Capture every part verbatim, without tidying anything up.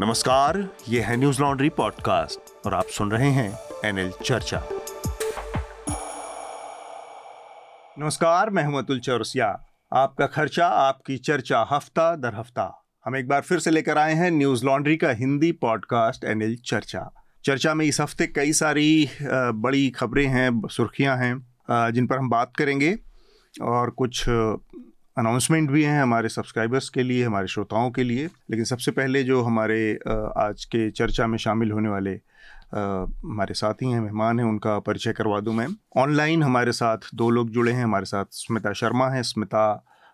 नमस्कार, ये है न्यूज़ लॉन्ड्री पॉडकास्ट और आप सुन रहे हैं एनएल चर्चा। नमस्कार, मैं हूं अतुल चौरसिया। आपका खर्चा आपकी चर्चा हफ्ता दर हफ्ता हम एक बार फिर से लेकर आए हैं न्यूज़ लॉन्ड्री का हिंदी पॉडकास्ट एनएल चर्चा। चर्चा में इस हफ्ते कई सारी बड़ी खबरें हैं, सुर्खियां हैं जिन पर हम बात करेंगे और कुछ अनाउंसमेंट भी हैं हमारे सब्सक्राइबर्स के लिए, हमारे श्रोताओं के लिए। लेकिन सबसे पहले जो हमारे आज के चर्चा में शामिल होने वाले हमारे साथी हैं, मेहमान हैं, उनका परिचय करवा दूं मैं। ऑनलाइन हमारे साथ दो लोग जुड़े हैं। हमारे साथ स्मिता शर्मा हैं। स्मिता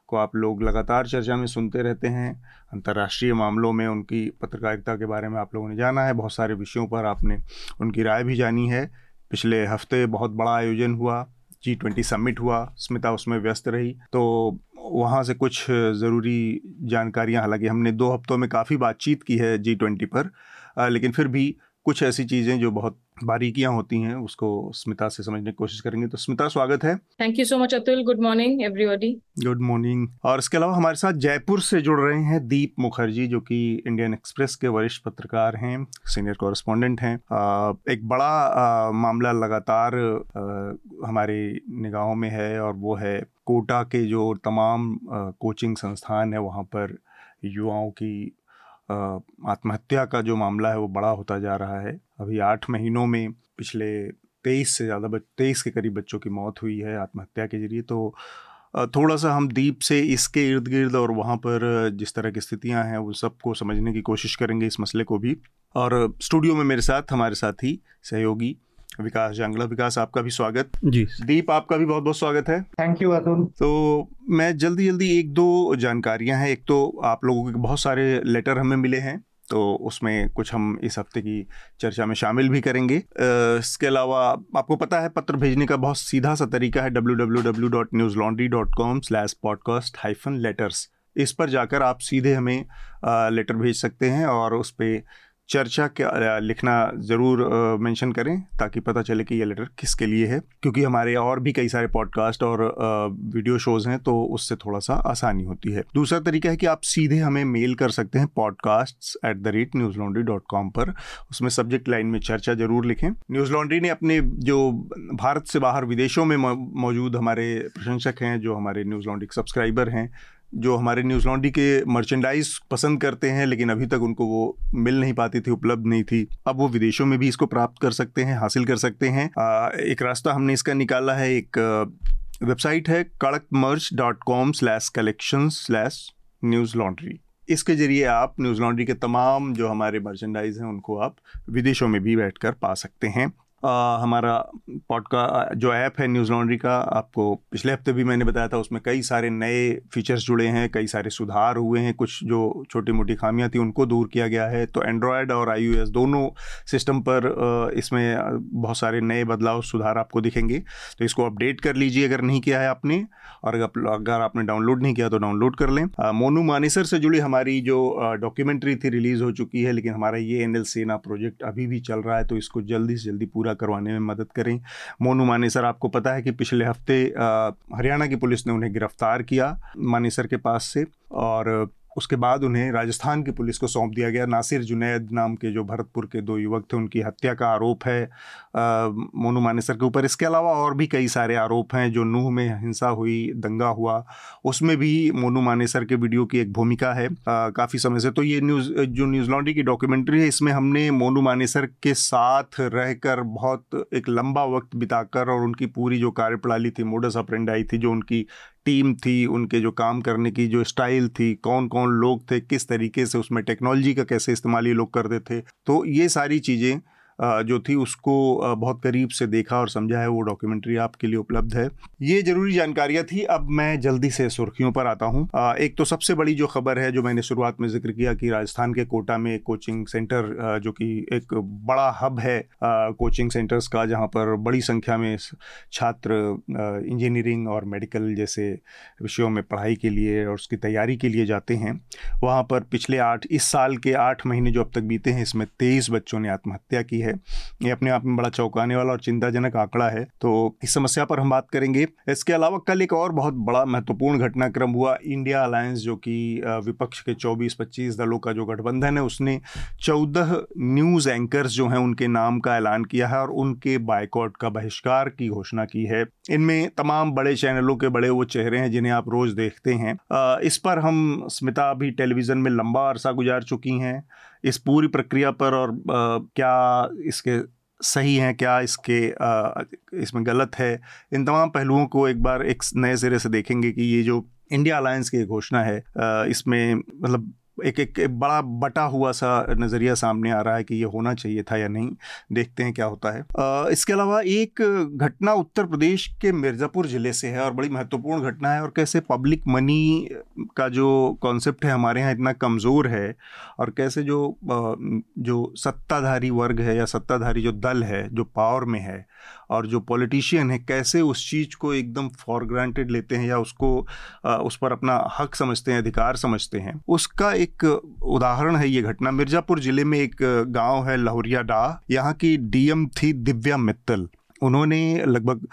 को आप लोग लगातार चर्चा में सुनते रहते हैं। अंतर्राष्ट्रीय मामलों में उनकी पत्रकारिता के बारे में आप लोगों ने जाना है, बहुत सारे विषयों पर आपने उनकी राय भी जानी है। पिछले हफ्ते बहुत बड़ा आयोजन हुआ, जी ट्वेंटी समिट हुआ, स्मिता उसमें व्यस्त रही, तो वहाँ से कुछ ज़रूरी जानकारियाँ, हालांकि हमने दो हफ्तों में काफ़ी बातचीत की है जी ट्वेंटी पर, लेकिन फिर भी कुछ ऐसी चीज़ें जो बहुत बारीकियाँ होती हैं उसको स्मिता से समझने की कोशिश करेंगे। तो स्मिता, स्वागत है। Thank you so much Atul. Good morning everybody. Good morning. और इसके अलावा हमारे साथ जयपुर से जुड़ रहे हैं दीप मुखर्जी, जो कि इंडियन एक्सप्रेस के वरिष्ठ पत्रकार हैं, सीनियर कॉरेस्पॉन्डेंट हैं। एक बड़ा आ, मामला लगातार आ, हमारे निगाहों में है और वो है कोटा के जो तमाम आ, कोचिंग संस्थान है वहाँ पर युवाओं की आत्महत्या का जो मामला है वो बड़ा होता जा रहा है। अभी आठ महीनों में पिछले तेईस से ज़्यादा तेईस के करीब बच्चों की मौत हुई है आत्महत्या के जरिए। तो थोड़ा सा हम दीप से इसके इर्द गिर्द और वहाँ पर जिस तरह की स्थितियाँ हैं उन सबको समझने की कोशिश करेंगे, इस मसले को भी। और स्टूडियो में मेरे साथ हमारे साथी सहयोगी विकास जांगला। विकास, आपका भी स्वागत। जी। दीप, आपका भी बहुत बहुत स्वागत है। Thank you Atul. तो मैं जल्दी जल्दी एक दो जानकारियां हैं। एक तो आप लोगों के बहुत सारे लेटर हमें मिले हैं, तो उसमें कुछ हम इस हफ्ते की चर्चा में शामिल भी करेंगे। इसके अलावा आपको पता है पत्र भेजने का बहुत सीधा सा तरीका है W W W dot Newslaundry dot com slash podcast hyphen letters. इस पर जाकर आप सीधे हमें लेटर भेज सकते हैं और उस पर चर्चा के लिखना ज़रूर मेंशन करें ताकि पता चले कि ये लेटर किसके लिए है, क्योंकि हमारे और भी कई सारे पॉडकास्ट और वीडियो शोज़ हैं तो उससे थोड़ा सा आसानी होती है। दूसरा तरीका है कि आप सीधे हमें मेल कर सकते हैं podcasts at the rate Newslaundry dot com पर। उसमें सब्जेक्ट लाइन में चर्चा ज़रूर लिखें। न्यूज़ लॉन्ड्री ने अपने जो भारत से बाहर विदेशों में मौजूद हमारे प्रशंसक हैं, जो हमारे न्यूज़ लॉन्ड्री के सब्सक्राइबर हैं, जो हमारे न्यूज़ लॉन्ड्री के मर्चेंडाइज पसंद करते हैं लेकिन अभी तक उनको वो मिल नहीं पाती थी, उपलब्ध नहीं थी, अब वो विदेशों में भी इसको प्राप्त कर सकते हैं, हासिल कर सकते हैं। एक रास्ता हमने इसका निकाला है। एक वेबसाइट है Kadak merch dot com slash collection slash Newslaundry. इसके ज़रिए आप न्यूज़ लॉन्ड्री के तमाम जो हमारे मर्चेंडाइज हैं उनको आप विदेशों में भी बैठ कर पा सकते हैं। Uh, हमारा पॉडकास्ट जो ऐप है न्यूज़ लॉन्ड्री का, आपको पिछले हफ्ते भी मैंने बताया था, उसमें कई सारे नए फीचर्स जुड़े हैं, कई सारे सुधार हुए हैं, कुछ जो छोटी मोटी खामियां थी उनको दूर किया गया है। तो एंड्रॉयड और आईओएस दोनों सिस्टम पर इसमें बहुत सारे नए बदलाव, सुधार आपको दिखेंगे। तो इसको अपडेट कर लीजिए अगर नहीं किया है आपने, और अगर आपने डाउनलोड नहीं किया तो डाउनलोड कर लें। मोनू मानेसर से जुड़ी हमारी जो डॉक्यूमेंट्री थी रिलीज़ हो चुकी है, लेकिन हमारा ये एन एल सेना प्रोजेक्ट अभी भी चल रहा है, तो इसको जल्दी से जल्दी पूरा करवाने में मदद करें। मोनू मानेसर, आपको पता है कि पिछले हफ्ते हरियाणा की पुलिस ने उन्हें गिरफ्तार किया मानेसर के पास से, और उसके बाद उन्हें राजस्थान की पुलिस को सौंप दिया गया। नासिर जुनैद नाम के जो भरतपुर के दो युवक थे, उनकी हत्या का आरोप है मोनू मानेसर के ऊपर। इसके अलावा और भी कई सारे आरोप हैं। जो नूह में हिंसा हुई, दंगा हुआ, उसमें भी मोनू मानेसर के वीडियो की एक भूमिका है काफ़ी समय से। तो ये न्यूज़ जो न्यूज़ लॉन्ड्री की डॉक्यूमेंट्री है, इसमें हमने मोनू मानेसर के साथ रहकर बहुत एक लंबा वक्त बिताकर और उनकी पूरी जो कार्यप्रणाली थी, मोडस ऑपरेंडाई थी, जो उनकी टीम थी, उनके जो काम करने की जो स्टाइल थी, कौन कौन लोग थे, किस तरीके से उसमें टेक्नोलॉजी का कैसे इस्तेमाल ये लोग करते थे, तो ये सारी चीज़ें जो थी उसको बहुत करीब से देखा और समझा है। वो डॉक्यूमेंट्री आपके लिए उपलब्ध है। ये ज़रूरी जानकारियाँ थी। अब मैं जल्दी से सुर्खियों पर आता हूँ। एक तो सबसे बड़ी जो खबर है, जो मैंने शुरुआत में जिक्र किया कि राजस्थान के कोटा में कोचिंग सेंटर, जो कि एक बड़ा हब है कोचिंग सेंटर्स का, जहाँ पर बड़ी संख्या में छात्र इंजीनियरिंग और मेडिकल जैसे विषयों में पढ़ाई के लिए और उसकी तैयारी के लिए जाते हैं, वहाँ पर पिछले आठ इस साल के आठ महीने जो अब तक बीते हैं इसमें तेईस बच्चों ने आत्महत्या की। है। ये अपने आप में बड़ा चौंकाने वाला और चिंताजनक आंकड़ा है, तो इस समस्या पर हम बात करेंगे। इसके अलावा कल एक और बहुत बड़ा महत्वपूर्ण घटनाक्रम हुआ। इंडिया अलायंस, जो कि विपक्ष के चौबीस पच्चीस दलों का जो गठबंधन है, उसने चौदह न्यूज़ एंकर्स जो हैं उनके नाम का ऐलान किया है और उनके बायकॉट का बहिष्कार की घोषणा की है। इनमें तमाम बड़े चैनलों के बड़े वो चेहरे हैं जिन्हें आप रोज़ देखते हैं। इस पर हम, स्मिता भी टेलीविज़न में लंबा अरसा गुजार चुकी हैं, इस पूरी प्रक्रिया पर, और क्या इसके सही हैं, क्या इसके इसमें गलत है, इन तमाम पहलुओं को एक बार एक नए सिरे से देखेंगे कि ये जो इंडिया अलायंस की घोषणा है इसमें मतलब एक एक बड़ा बटा हुआ सा नज़रिया सामने आ रहा है कि ये होना चाहिए था या नहीं। देखते हैं क्या होता है। आ, इसके अलावा एक घटना उत्तर प्रदेश के मिर्जापुर ज़िले से है और बड़ी महत्वपूर्ण घटना है, और कैसे पब्लिक मनी का जो कॉन्सेप्ट है हमारे यहाँ इतना कमज़ोर है, और कैसे जो जो सत्ताधारी वर्ग है या सत्ताधारी जो दल है जो पावर में है और जो पॉलिटिशियन है, कैसे उस चीज़ को एकदम फॉर ग्रांटेड लेते हैं या उसको उस पर अपना हक समझते हैं, अधिकार समझते हैं। उसका एक उदाहरण है ये घटना। मिर्जापुर जिले में एक गांव है लाहौरिया डाह, यहाँ की डीएम थी दिव्या मित्तल। उन्होंने लगभग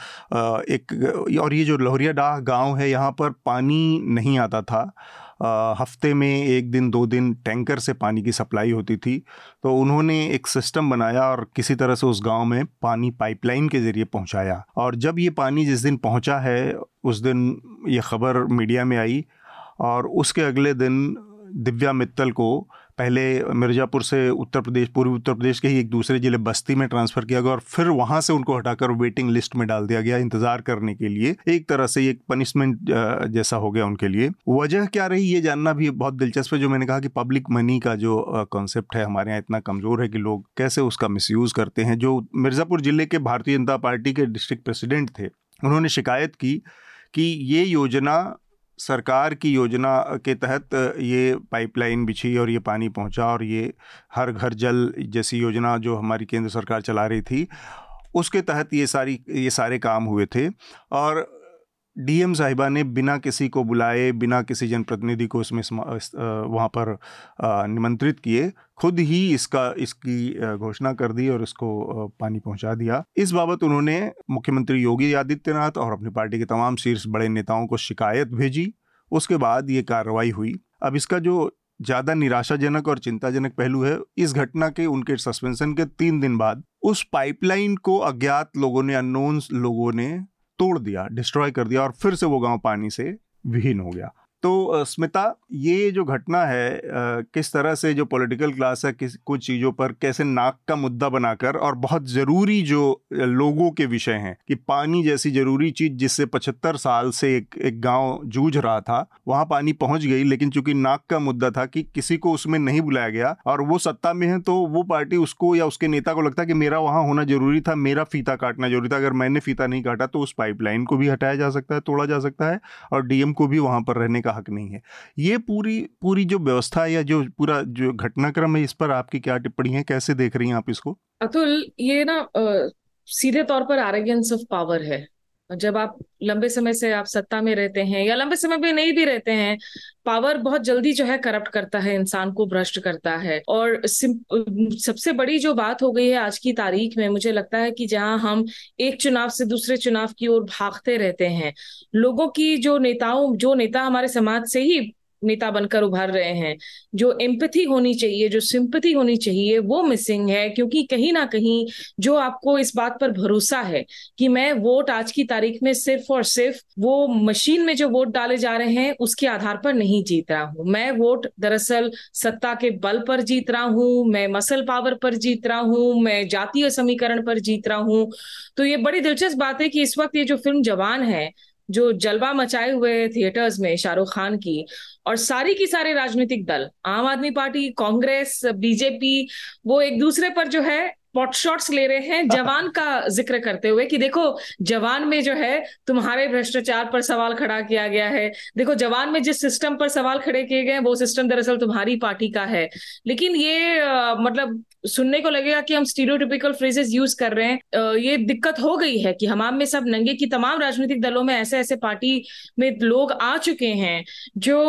एक, और ये जो लाहौरिया डाह गांव है यहाँ पर पानी नहीं आता था, हफ्ते में एक दिन दो दिन टैंकर से पानी की सप्लाई होती थी, तो उन्होंने एक सिस्टम बनाया और किसी तरह से उस गांव में पानी पाइपलाइन के ज़रिए पहुँचाया। और जब ये पानी जिस दिन पहुँचा है उस दिन ये खबर मीडिया में आई, और उसके अगले दिन दिव्या मित्तल को पहले मिर्जापुर से उत्तर प्रदेश, पूर्वी उत्तर प्रदेश के ही एक दूसरे ज़िले बस्ती में ट्रांसफ़र किया गया, और फिर वहाँ से उनको हटाकर वेटिंग लिस्ट में डाल दिया गया इंतज़ार करने के लिए। एक तरह से एक पनिशमेंट जैसा हो गया उनके लिए। वजह क्या रही ये जानना भी बहुत दिलचस्प है। जो मैंने कहा कि पब्लिक मनी का जो कॉन्सेप्ट है हमारे यहाँ इतना कमज़ोर है कि लोग कैसे उसका मिसयूज़ करते हैं। जो मिर्ज़ापुर ज़िले के भारतीय जनता पार्टी के डिस्ट्रिक्ट प्रेसिडेंट थे, उन्होंने शिकायत की कि ये योजना, सरकार की योजना के तहत ये पाइपलाइन बिछी और ये पानी पहुंचा, और ये हर घर जल जैसी योजना जो हमारी केंद्र सरकार चला रही थी उसके तहत ये सारी ये सारे काम हुए थे। और डीएम साहिबा ने बिना किसी को बुलाए, बिना किसी जनप्रतिनिधि को इसमें वहाँ पर निमंत्रित किए, खुद ही इसका इसकी घोषणा कर दी और इसको पानी पहुंचा दिया। इस बाबत उन्होंने मुख्यमंत्री योगी आदित्यनाथ और अपनी पार्टी के तमाम शीर्ष बड़े नेताओं को शिकायत भेजी। उसके बाद ये कार्रवाई हुई। अब इसका जो ज़्यादा निराशाजनक और चिंताजनक पहलू है, इस घटना के उनके सस्पेंशन के तीन दिन बाद उस पाइपलाइन को अज्ञात लोगों ने, अननोन लोगों ने तोड़ दिया, डिस्ट्रॉय कर दिया, और फिर से वो गांव पानी से विहीन हो गया। तो स्मिता, ये जो घटना है, किस तरह से जो पॉलिटिकल क्लास है किस कुछ चीज़ों पर कैसे नाक का मुद्दा बनाकर, और बहुत ज़रूरी जो लोगों के विषय हैं कि पानी जैसी ज़रूरी चीज़ जिससे पचहत्तर साल से एक एक गांव जूझ रहा था, वहाँ पानी पहुँच गई, लेकिन चूंकि नाक का मुद्दा था कि किसी को उसमें नहीं बुलाया गया, और वो सत्ता में है तो वो पार्टी उसको या उसके नेता को लगता कि मेरा वहाँ होना ज़रूरी था, मेरा फीता काटना ज़रूरी था, अगर मैंने फीता नहीं काटा तो उस पाइपलाइन को भी हटाया जा सकता है, तोड़ा जा सकता है, और डीएम को भी वहाँ पर रहने हक नहीं है। ये पूरी पूरी जो व्यवस्था या जो पूरा जो घटनाक्रम है, इस पर आपकी क्या टिप्पणी है, कैसे देख रही हैं आप इसको? अतुल, ये ना आ, सीधे तौर पर आर्गेंस ऑफ पावर है। जब आप लंबे समय से आप सत्ता में रहते हैं या लंबे समय में नहीं भी रहते हैं, पावर बहुत जल्दी जो है करप्ट करता है, इंसान को भ्रष्ट करता है। और सबसे बड़ी जो बात हो गई है आज की तारीख में, मुझे लगता है कि जहां हम एक चुनाव से दूसरे चुनाव की ओर भागते रहते हैं, लोगों की जो नेताओं जो नेता हमारे समाज से ही नेता बनकर उभर रहे हैं, जो एम्पैथी होनी चाहिए, जो सिंपैथी होनी चाहिए, वो मिसिंग है। क्योंकि कहीं ना कहीं जो आपको इस बात पर भरोसा है कि मैं वोट आज की तारीख में सिर्फ और सिर्फ वो मशीन में जो वोट डाले जा रहे हैं उसके आधार पर नहीं जीत रहा हूँ, मैं वोट दरअसल सत्ता के बल पर जीत रहा हूँ, मैं मसल पावर पर जीत रहा हूँ, मैं जातीय समीकरण पर जीत रहा हूँ। तो ये बड़ी दिलचस्प बात है कि इस वक्त ये जो फिल्म जवान है, जो जलवा मचाए हुए थिएटर्स में शाहरुख खान की, और सारी की सारे राजनीतिक दल, आम आदमी पार्टी, कांग्रेस, बीजेपी, वो एक दूसरे पर जो है पॉट शॉट्स ले रहे हैं जवान का जिक्र करते हुए कि देखो जवान में जो है तुम्हारे भ्रष्टाचार पर सवाल खड़ा किया गया है, देखो जवान में जिस सिस्टम पर सवाल खड़े किए गए हैं वो सिस्टम दरअसल तुम्हारी पार्टी का है। लेकिन ये आ, मतलब सुनने को लगेगा कि हम स्टीरियोटिपिकल फ्रेजेस यूज कर रहे हैं। आ, ये दिक्कत हो गई है कि हम आप में सब नंगे की तमाम राजनीतिक दलों में ऐसे ऐसे पार्टी में लोग आ चुके हैं जो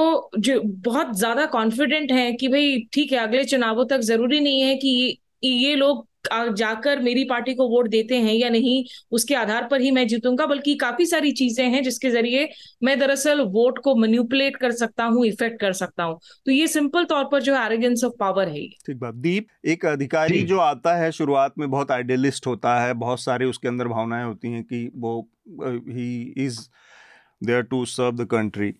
जो बहुत ज्यादा कॉन्फिडेंट हैं कि भाई ठीक है, अगले चुनावों तक जरूरी नहीं है कि ये लोग जाकर मेरी पार्टी को वोट देते हैं या नहीं, उसके आधार पर ही मैं जीतूंगा, बल्कि काफी सारी चीजें हैं जिसके जरिए मैं दरअसल वोट को मैनिपुलेट कर सकता हूं, इफेक्ट कर सकता हूं। तो ये सिंपल तौर पर जो एरोगेंस ऑफ पावर है। ठीक बात। दीप, एक अधिकारी जो आता है शुरुआत में बहुत आइडियलिस्ट होता है, बहुत सारे उसके अंदर भावनाएं होती हैं कि वो ही is there to serve the country,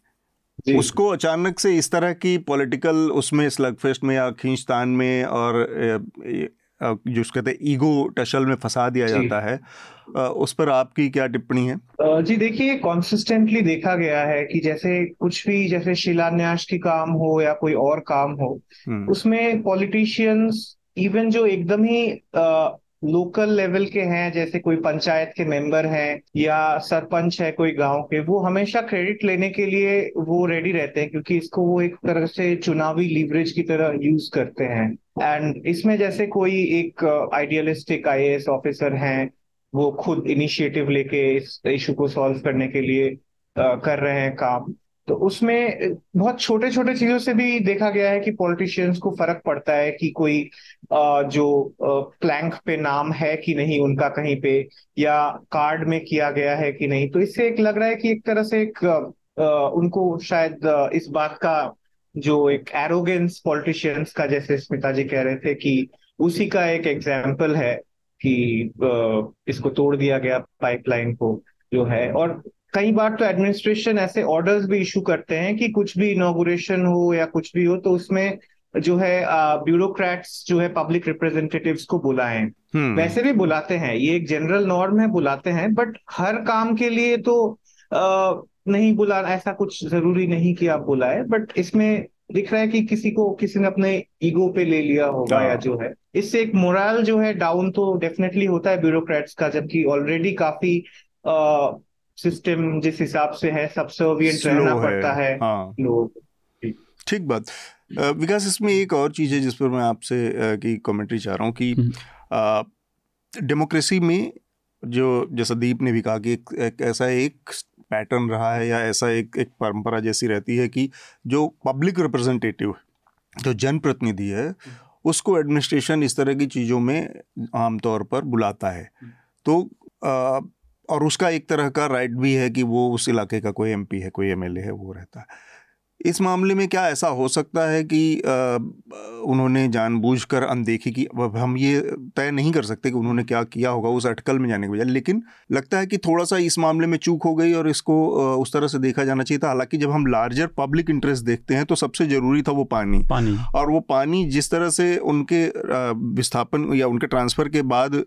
उसको अचानक से इस तरह की पॉलिटिकल उसमें स्लगफेस्ट में या खींचतान में और जिसको कहते हैं ईगो टशल में फंसा दिया जाता है, उस पर आपकी क्या टिप्पणी है? जी देखिए, कॉन्सिस्टेंटली देखा गया है कि जैसे कुछ भी, जैसे शिलान्यास की काम हो या कोई और काम हो, उसमें पॉलिटिशियंस इवन जो एकदम ही आ, लोकल लेवल के हैं, जैसे कोई पंचायत के मेंबर हैं या सरपंच है कोई गांव के, वो हमेशा क्रेडिट लेने के लिए वो रेडी रहते हैं, क्योंकि इसको वो एक तरह से चुनावी लीवरेज की तरह यूज करते हैं। एंड इसमें जैसे कोई एक आइडियलिस्टिक आईएएस ऑफिसर हैं, वो खुद इनिशिएटिव लेके इस इशू को सॉल्व करने के लिए आ, कर रहे हैं काम। तो उसमें बहुत छोटे छोटे चीजों से भी देखा गया है कि पॉलिटिशियंस को फर्क पड़ता है कि कोई जो प्लैंक पे नाम है कि नहीं उनका कहीं पे, या कार्ड में किया गया है कि नहीं। तो इससे एक लग रहा है कि एक तरह से एक उनको शायद इस बात का जो एक एरोगेंस पॉलिटिशियंस का, जैसे स्मिता जी कह रहे थे, कि उसी का एक एग्जाम्पल है कि इसको तोड़ दिया गया पाइपलाइन को जो है। और कई बार तो एडमिनिस्ट्रेशन ऐसे ऑर्डर्स भी इशू करते हैं कि कुछ भी इनॉग्रेशन हो या कुछ भी हो, तो उसमें जो है ब्यूरोक्रेट्स जो है पब्लिक रिप्रेजेंटेटिव्स को बुलाएं। वैसे भी बुलाते हैं, ये एक जनरल नॉर्म है, बुलाते हैं, बट हर काम के लिए तो आ, नहीं बुलाना, ऐसा कुछ जरूरी नहीं कि आप बुलाए। बट इसमें दिख रहा है कि किसी को किसी ने अपने ईगो पे ले लिया होगा या जो है, इससे एक मोरल जो है डाउन तो डेफिनेटली होता है ब्यूरोक्रेट्स का, जबकि ऑलरेडी काफी आ, सिस्टम जिस हिसाब से है सब सबसर्विएंट रहना पड़ता है लोग। हाँ। ठीक बात। विकास, इसमें एक और चीज़ है जिस पर मैं आपसे की कमेंट्री चाह रहा हूँ कि डेमोक्रेसी में जो, जैसा दीप ने भी कहा कि एक, एक ऐसा एक पैटर्न रहा है या ऐसा एक एक परंपरा जैसी रहती है कि जो पब्लिक रिप्रेजेंटेटिव, जो जनप्रतिनिधि है, उसको एडमिनिस्ट्रेशन इस तरह की चीज़ों में आमतौर पर बुलाता है। तो आ, और उसका एक तरह का राइट भी है कि वो उस इलाके का कोई एमपी है, कोई एमएलए है, वो रहता है। इस मामले में क्या ऐसा हो सकता है कि आ, उन्होंने जानबूझकर अनदेखी की? अब हम ये तय नहीं कर सकते कि उन्होंने क्या किया होगा उस अटकल में जाने के बजाय, लेकिन लगता है कि थोड़ा सा इस मामले में चूक हो गई और इसको आ, उस तरह से देखा जाना चाहिए था। हालांकि जब हम लार्जर पब्लिक इंटरेस्ट देखते हैं तो सबसे ज़रूरी था वो पानी पानी और वो पानी जिस तरह से उनके विस्थापन या उनके ट्रांसफ़र के बाद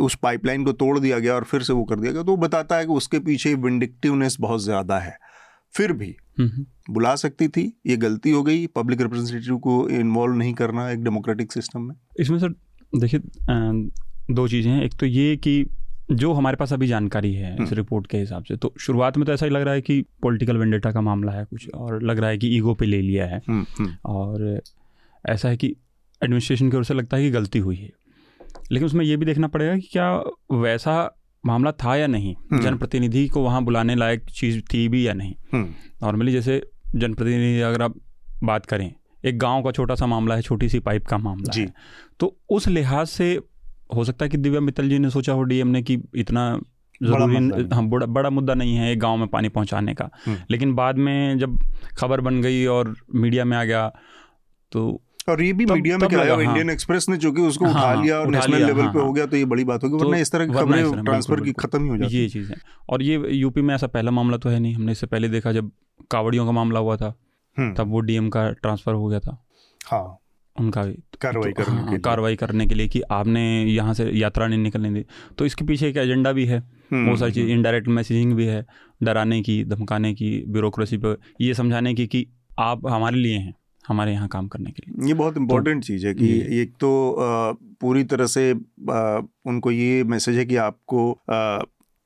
उस पाइपलाइन को तोड़ दिया गया और फिर से वो कर दिया गया, तो वो बताता है कि उसके पीछे विंडिक्टिवनेस बहुत ज़्यादा है। फिर भी बुला सकती थी, ये गलती हो गई पब्लिक रिप्रेजेंटेटिव को इन्वॉल्व नहीं करना एक डेमोक्रेटिक सिस्टम में। इसमें सर देखिए दो चीज़ें हैं। एक तो ये कि जो हमारे पास अभी जानकारी है इस रिपोर्ट के हिसाब से, तो शुरुआत में तो ऐसा ही लग रहा है कि पॉलिटिकल वेंडेटा का मामला है कुछ, और लग रहा है कि ईगो पे ले लिया है, और ऐसा है कि एडमिनिस्ट्रेशन की ओर से लगता है कि गलती हुई है। लेकिन उसमें यह भी देखना पड़ेगा कि क्या वैसा मामला था या नहीं, जनप्रतिनिधि को वहाँ बुलाने लायक चीज़ थी भी या नहीं। नॉर्मली जैसे जनप्रतिनिधि अगर आप बात करें, एक गांव का छोटा सा मामला है, छोटी सी पाइप का मामला है, तो उस लिहाज से हो सकता है कि दिव्या मित्तल जी ने सोचा हो, डीएम ने, कि इतना जरूरी हम बड़ा बड़ा मुद्दा नहीं है एक गाँव में पानी पहुँचाने का। लेकिन बाद में जब खबर बन गई और मीडिया में आ गया तो और ये भी मीडिया में क्या आया, इंडियन एक्सप्रेस ने जो कि उसको हाँ, उठा लिया और नेशनल लेवल पे हो गया, तो ये बड़ी बात होगी, वरना इस तरह की खबरें ट्रांसफर की खत्म ही हो जाती है। ये चीज़ है। और ये यूपी में ऐसा पहला मामला तो है नहीं, हमने इससे पहले देखा जब कावड़ियों का मामला हुआ था तब वो डीएम का ट्रांसफर हो गया था, हाँ, उनका कार्रवाई करने के लिए कि आपने यहाँ से यात्रा नहीं निकलने दी। तो इसके पीछे एक एजेंडा भी है, बहुत सारी चीज़, इनडायरेक्ट मैसेजिंग भी है, डराने की, धमकाने की, ब्यूरोक्रेसी पर ये समझाने की कि आप हमारे लिए हैं, हमारे यहाँ काम करने के लिए। ये बहुत इम्पोर्टेंट तो, चीज़ है कि एक तो आ, पूरी तरह से आ, उनको ये मैसेज है कि आपको आ,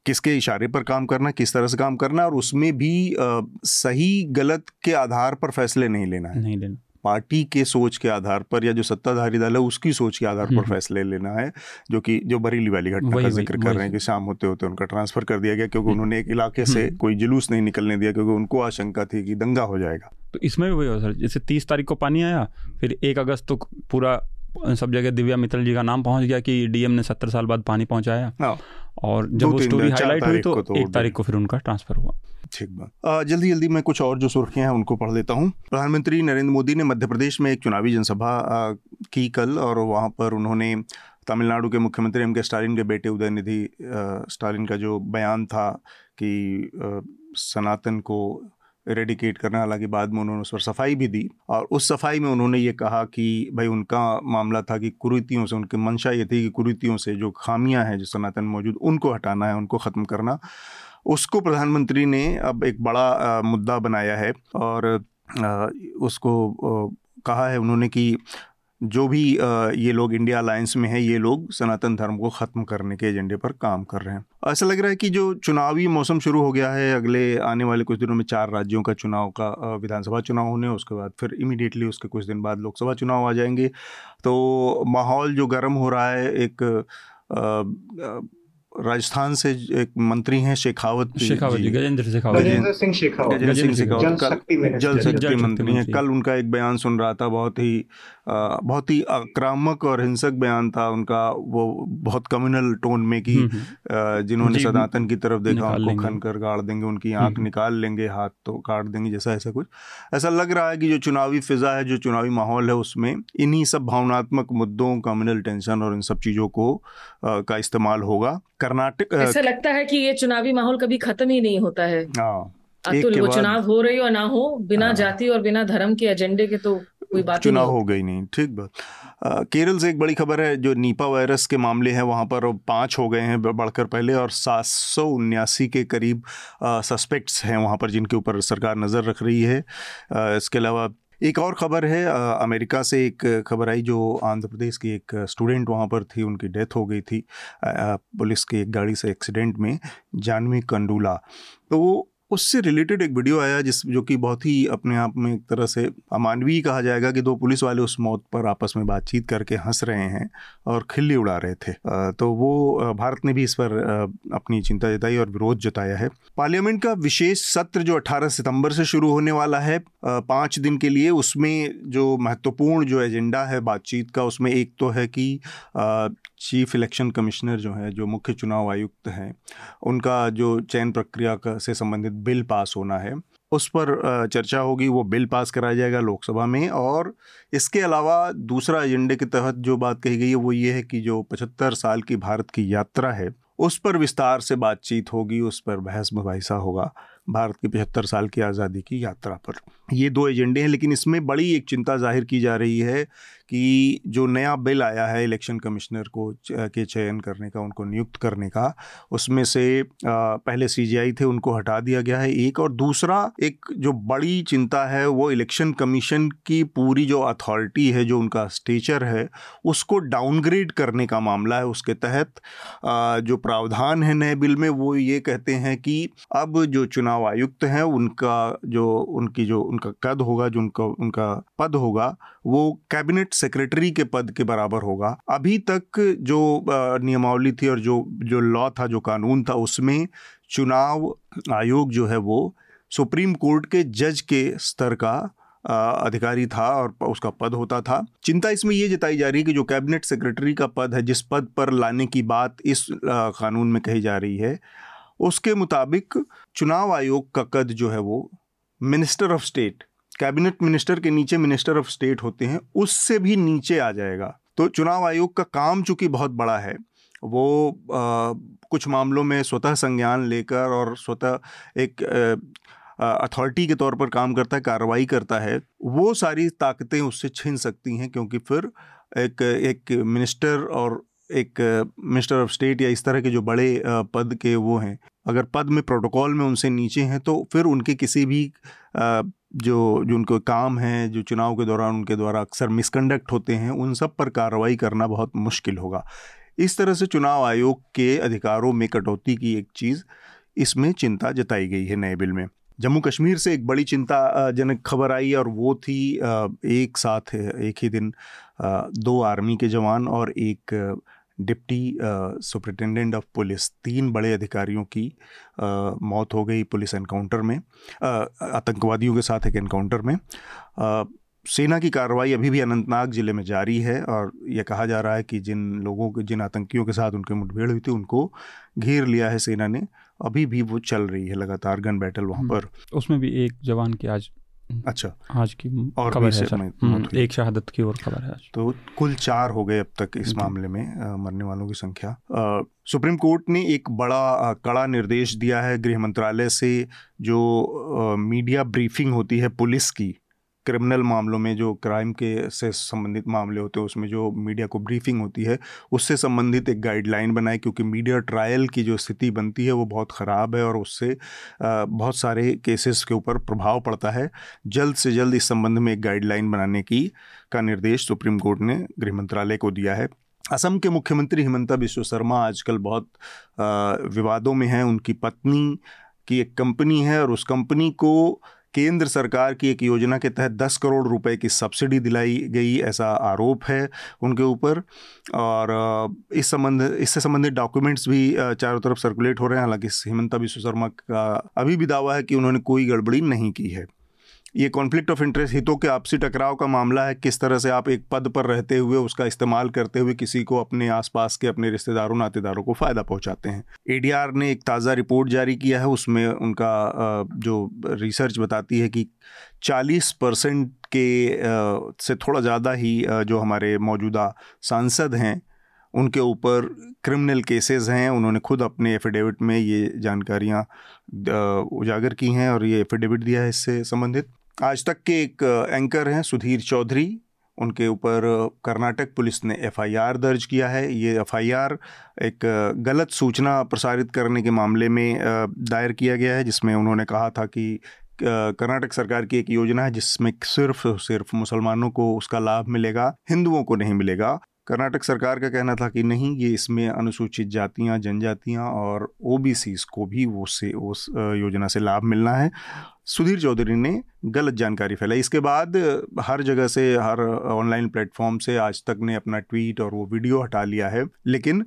किसके इशारे पर काम करना, किस तरह से काम करना, और उसमें भी आ, सही गलत के आधार पर फैसले नहीं लेना है, नहीं लेना, पार्टी के सोच के आधार पर या जो सत्ताधारी दल है उसकी सोच के आधार पर फैसले लेना है। जो कि जो बरेली वाली घटना का जिक्र कर रहे हैं कि शाम होते होते उनका ट्रांसफर कर दिया गया क्योंकि उन्होंने एक इलाके से कोई जुलूस नहीं निकलने दिया क्योंकि उनको आशंका थी कि दंगा हो जाएगा। तो इसमें भी वही हो सर, जैसे तीस तारीख को पानी आया, फिर एक अगस्त तो पूरा सब जगह दिव्या मित्तल जी का नाम पहुंच गया कि डीएम ने सत्तर साल बाद पानी पहुंचाया, और जब वो स्टोरी हाईलाइट हुई तो एक तारीख को फिर उनका ट्रांसफर हुआ। ठीक बात, जल्दी जल्दी मैं कुछ और जो सुर्खियां हैं उनको पढ़ लेता हूं। प्रधानमंत्री नरेंद्र मोदी ने मध्य प्रदेश में एक चुनावी जनसभा की कल, और वहां पर उन्होंने तमिलनाडु के मुख्यमंत्री एम के स्टालिन के बेटे उदयनिधि स्टालिन का जो बयान था कि सनातन को रेडिकेट करना, हालांकि बाद में उन्होंने उस पर सफाई भी दी, और उस सफाई में उन्होंने ये कहा कि भाई उनका मामला था कि कुरीतियों से, उनकी मंशा ये थी कि कुरीतियों से जो खामियां हैं जो सनातन मौजूद, उनको हटाना है, उनको ख़त्म करना। उसको प्रधानमंत्री ने अब एक बड़ा आ, मुद्दा बनाया है, और आ, उसको आ, कहा है उन्होंने कि जो भी ये लोग इंडिया अलायंस में हैं, ये लोग सनातन धर्म को ख़त्म करने के एजेंडे पर काम कर रहे हैं। ऐसा लग रहा है कि जो चुनावी मौसम शुरू हो गया है, अगले आने वाले कुछ दिनों में चार राज्यों का चुनाव का विधानसभा चुनाव होने, उसके बाद फिर इमीडिएटली उसके कुछ दिन बाद लोकसभा चुनाव आ जाएंगे, तो माहौल जो गर्म हो रहा है। एक आ, आ, राजस्थान से एक मंत्री हैं शेखावत शेखावत जी, गजेंद्र शेखावत गजेंद्र सिंह शेखावत गजेंद्र सिंह शेखावत कल जल शक्ति मंत्री हैं। कल उनका एक बयान सुन रहा था, बहुत ही बहुत ही आक्रामक और हिंसक बयान था उनका, वो बहुत कम्युनल टोन में कि जिन्होंने सनातन की तरफ देखा उनको खन कर गाड़ देंगे, उनकी आंख निकाल लेंगे, हाथ तो काट देंगे, जैसा ऐसा कुछ। ऐसा लग रहा है कि जो चुनावी फिजा है, जो चुनावी माहौल है, उसमें इन्हीं सब भावनात्मक मुद्दों, कम्युनल टेंशन और इन सब चीज़ों को का इस्तेमाल होगा। कर्नाटक, ऐसा लगता है कि ये चुनावी माहौल कभी खत्म ही नहीं होता है। अतुल, वो चुनाव हो रही और ना हो, बिना जाति और बिना धर्म के एजेंडे के तो कोई बात चुनाव हो गई नहीं। ठीक बात। केरल से एक बड़ी खबर है, जो नीपा वायरस के मामले हैं वहाँ पर पाँच हो गए हैं बढ़कर पहले, और सात सौ उन्यासी के करीब सस्पेक्ट्स हैं वहाँ पर, जिनके ऊपर सरकार नज़र रख रही है। इसके अलावा एक और ख़बर है, अमेरिका से एक खबर आई, जो आंध्र प्रदेश की एक स्टूडेंट वहाँ पर थी, उनकी डेथ हो गई थी पुलिस की एक गाड़ी से एक्सीडेंट में, जानवी कंडूला। तो उससे रिलेटेड एक वीडियो आया, जिस जो कि बहुत ही अपने आप में एक तरह से अमानवीय कहा जाएगा, कि दो पुलिस वाले उस मौत पर आपस में बातचीत करके हंस रहे हैं और खिल्ली उड़ा रहे थे। तो वो भारत ने भी इस पर अपनी चिंता जताई और विरोध जताया है। पार्लियामेंट का विशेष सत्र जो अठारह सितंबर से शुरू होने वाला है पाँच दिन के लिए, उसमें जो महत्वपूर्ण जो एजेंडा है बातचीत का, उसमें एक तो है कि चीफ इलेक्शन कमिश्नर जो है, जो मुख्य चुनाव आयुक्त हैं, उनका जो चयन प्रक्रिया से संबंधित बिल पास होना है, उस पर चर्चा होगी, वो बिल पास कराया जाएगा लोकसभा में। और इसके अलावा दूसरा एजेंडे के तहत जो बात कही गई है वो ये है कि जो पचहत्तर साल की भारत की यात्रा है, उस पर विस्तार से बातचीत होगी, उस पर बहस मुबाहिसा होगा, भारत की पचहत्तर साल की आज़ादी की यात्रा पर। ये दो एजेंडे हैं, लेकिन इसमें बड़ी एक चिंता जाहिर की जा रही है कि जो नया बिल आया है इलेक्शन कमिश्नर को के चयन करने का, उनको नियुक्त करने का, उसमें से पहले सीजीआई थे, उनको हटा दिया गया है एक, और दूसरा एक जो बड़ी चिंता है वो इलेक्शन कमीशन की पूरी जो अथॉरिटी है, जो उनका स्टेचर है, उसको डाउनग्रेड करने का मामला है। उसके तहत जो प्रावधान है नए बिल में, वो ये कहते हैं कि अब जो चुनाव आयुक्त हैं उनका जो उनकी जो उनका कद होगा, जो उनका उनका पद होगा, वो कैबिनेट सेक्रेटरी के पद के बराबर होगा। अभी तक जो नियमावली थी और जो जो लॉ था, जो कानून था, उसमें चुनाव आयोग जो है वो सुप्रीम कोर्ट के जज के स्तर का अधिकारी था और उसका पद होता था। चिंता इसमें ये जताई जा रही है कि जो कैबिनेट सेक्रेटरी का पद है, जिस पद पर लाने की बात इस कानून में कही जा रही है, उसके मुताबिक चुनाव आयोग का कद जो है वो minister of state, cabinet minister के नीचे मिनिस्टर ऑफ स्टेट होते हैं, उससे भी नीचे आ जाएगा। तो चुनाव आयोग का काम चूँकि बहुत बड़ा है, वो आ, कुछ मामलों में स्वतः संज्ञान लेकर और स्वतः एक अथॉरिटी के तौर पर काम करता है, कार्रवाई करता है, वो सारी ताकतें उससे छीन सकती हैं, क्योंकि फिर एक एक मिनिस्टर और एक मिनिस्टर ऑफ स्टेट या इस तरह के जो बड़े पद के वो हैं, अगर पद में प्रोटोकॉल में उनसे नीचे हैं, तो फिर उनके किसी भी जो जो उनके काम हैं, जो चुनाव के दौरान उनके द्वारा अक्सर मिसकंडक्ट होते हैं, उन सब पर कार्रवाई करना बहुत मुश्किल होगा। इस तरह से चुनाव आयोग के अधिकारों में कटौती की एक चीज़ इसमें चिंता जताई गई है नए बिल में। जम्मू कश्मीर से एक बड़ी चिंताजनक खबर आई, और वो थी एक साथ एक ही दिन दो आर्मी के जवान और एक डिप्टी सुपरिटेंडेंट ऑफ पुलिस, तीन बड़े अधिकारियों की आ, मौत हो गई पुलिस एनकाउंटर में, आ, आतंकवादियों के साथ एक एनकाउंटर में। आ, सेना की कार्रवाई अभी भी अनंतनाग जिले में जारी है और यह कहा जा रहा है कि जिन लोगों के जिन आतंकियों के साथ उनकी मुठभेड़ हुई थी उनको घेर लिया है सेना ने, अभी भी वो चल रही है लगातार गन बैटल वहाँ पर। उसमें भी एक जवान की आज अच्छा आज की और खबर है, एक शहादत की और खबर है आज। तो कुल चार हो गए अब तक इस मामले में आ, मरने वालों की संख्या। आ, सुप्रीम कोर्ट ने एक बड़ा आ, कड़ा निर्देश दिया है गृह मंत्रालय से, जो आ, मीडिया ब्रीफिंग होती है पुलिस की क्रिमिनल मामलों में, जो क्राइम के से संबंधित मामले होते हैं उसमें जो मीडिया को ब्रीफिंग होती है उससे संबंधित एक गाइडलाइन बनाए, क्योंकि मीडिया ट्रायल की जो स्थिति बनती है वो बहुत ख़राब है और उससे बहुत सारे केसेस के ऊपर प्रभाव पड़ता है। जल्द से जल्द इस संबंध में एक गाइडलाइन बनाने की का निर्देश सुप्रीम कोर्ट ने गृह मंत्रालय को दिया है। असम के मुख्यमंत्री हिमंता बिस्व सरमा आजकल बहुत विवादों में हैं। उनकी पत्नी की एक कंपनी है और उस कंपनी को केंद्र सरकार की एक योजना के तहत दस करोड़ रुपए की सब्सिडी दिलाई गई, ऐसा आरोप है उनके ऊपर। और इस संबंध इससे संबंधित डॉक्यूमेंट्स भी चारों तरफ सर्कुलेट हो रहे हैं। हालांकि हिमंता बिस्व सरमा का अभी भी दावा है कि उन्होंने कोई गड़बड़ी नहीं की है। ये कॉन्फ्लिक्ट ऑफ इंटरेस्ट, हितों के आपसी टकराव का मामला है। किस तरह से आप एक पद पर रहते हुए उसका इस्तेमाल करते हुए किसी को अपने आसपास के अपने रिश्तेदारों नातेदारों को फ़ायदा पहुंचाते हैं। एडीआर ने एक ताज़ा रिपोर्ट जारी किया है, उसमें उनका जो रिसर्च बताती है कि चालीस परसेंट के से थोड़ा ज़्यादा ही जो हमारे मौजूदा सांसद हैं उनके ऊपर क्रिमिनल केसेस हैं। उन्होंने खुद अपने एफिडेविट में ये जानकारियाँ उजागर की हैं और ये एफिडेविट दिया है इससे संबंधित। आज तक के एक एंकर हैं सुधीर चौधरी, उनके ऊपर कर्नाटक पुलिस ने एफआईआर दर्ज किया है। ये एफआईआर एक गलत सूचना प्रसारित करने के मामले में दायर किया गया है, जिसमें उन्होंने कहा था कि कर्नाटक सरकार की एक योजना है जिसमें सिर्फ सिर्फ मुसलमानों को उसका लाभ मिलेगा, हिंदुओं को नहीं मिलेगा। कर्नाटक सरकार का कहना था कि नहीं, ये इसमें अनुसूचित जातियां, जनजातियां और ओबीसीज़ को भी वो से उस योजना से लाभ मिलना है। सुधीर चौधरी ने गलत जानकारी फैलाई। इसके बाद हर जगह से, हर ऑनलाइन प्लेटफॉर्म से आज तक ने अपना ट्वीट और वो वीडियो हटा लिया है, लेकिन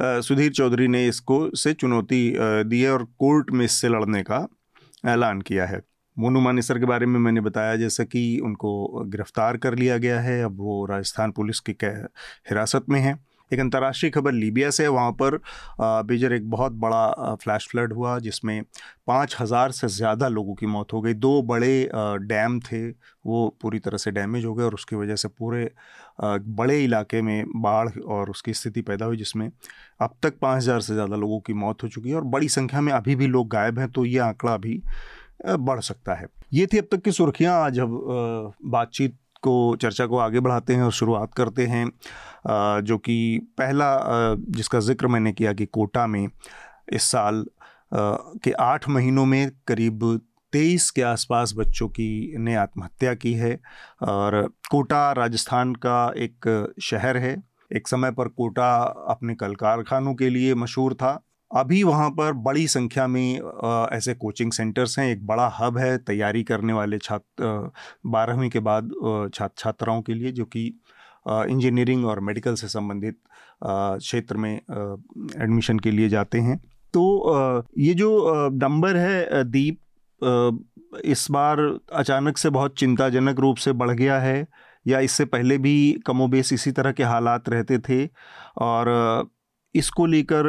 सुधीर चौधरी ने इसको से चुनौती दी है और कोर्ट में इससे लड़ने का ऐलान किया है। मोनू मानेसर के बारे में मैंने बताया जैसा कि उनको गिरफ्तार कर लिया गया है, अब वो राजस्थान पुलिस की हिरासत में हैं। एक अंतर्राष्ट्रीय खबर लीबिया से है, वहाँ पर बेजर एक बहुत बड़ा फ्लैश फ्लड हुआ जिसमें पाँच हज़ार से ज़्यादा लोगों की मौत हो गई। दो बड़े डैम थे वो पूरी तरह से डैमेज हो गए और उसकी वजह से पूरे बड़े इलाके में बाढ़ और उसकी स्थिति पैदा हुई, जिसमें अब तक पाँच हज़ार से ज़्यादा लोगों की मौत हो चुकी है और बड़ी संख्या में अभी भी लोग गायब हैं, तो ये आंकड़ा भी बढ़ सकता है। ये थी अब तक की सुर्खियां। आज हम बातचीत को, चर्चा को आगे बढ़ाते हैं और शुरुआत करते हैं जो कि पहला जिसका जिक्र मैंने किया कि कोटा में इस साल के आठ महीनों में करीब तेईस के आसपास बच्चों की ने आत्महत्या की है। और कोटा राजस्थान का एक शहर है। एक समय पर कोटा अपने कल कारखानों के लिए मशहूर था। अभी वहाँ पर बड़ी संख्या में आ, ऐसे कोचिंग सेंटर्स हैं। एक बड़ा हब है तैयारी करने वाले छात्र बारहवीं के बाद छात्र छात्राओं के लिए, जो कि इंजीनियरिंग और मेडिकल से संबंधित क्षेत्र में एडमिशन के लिए जाते हैं। तो आ, ये जो नंबर है दीप, आ, इस बार अचानक से बहुत चिंताजनक रूप से बढ़ गया है, या इससे पहले भी कमोबेश इसी तरह के हालात रहते थे। और आ, इसको लेकर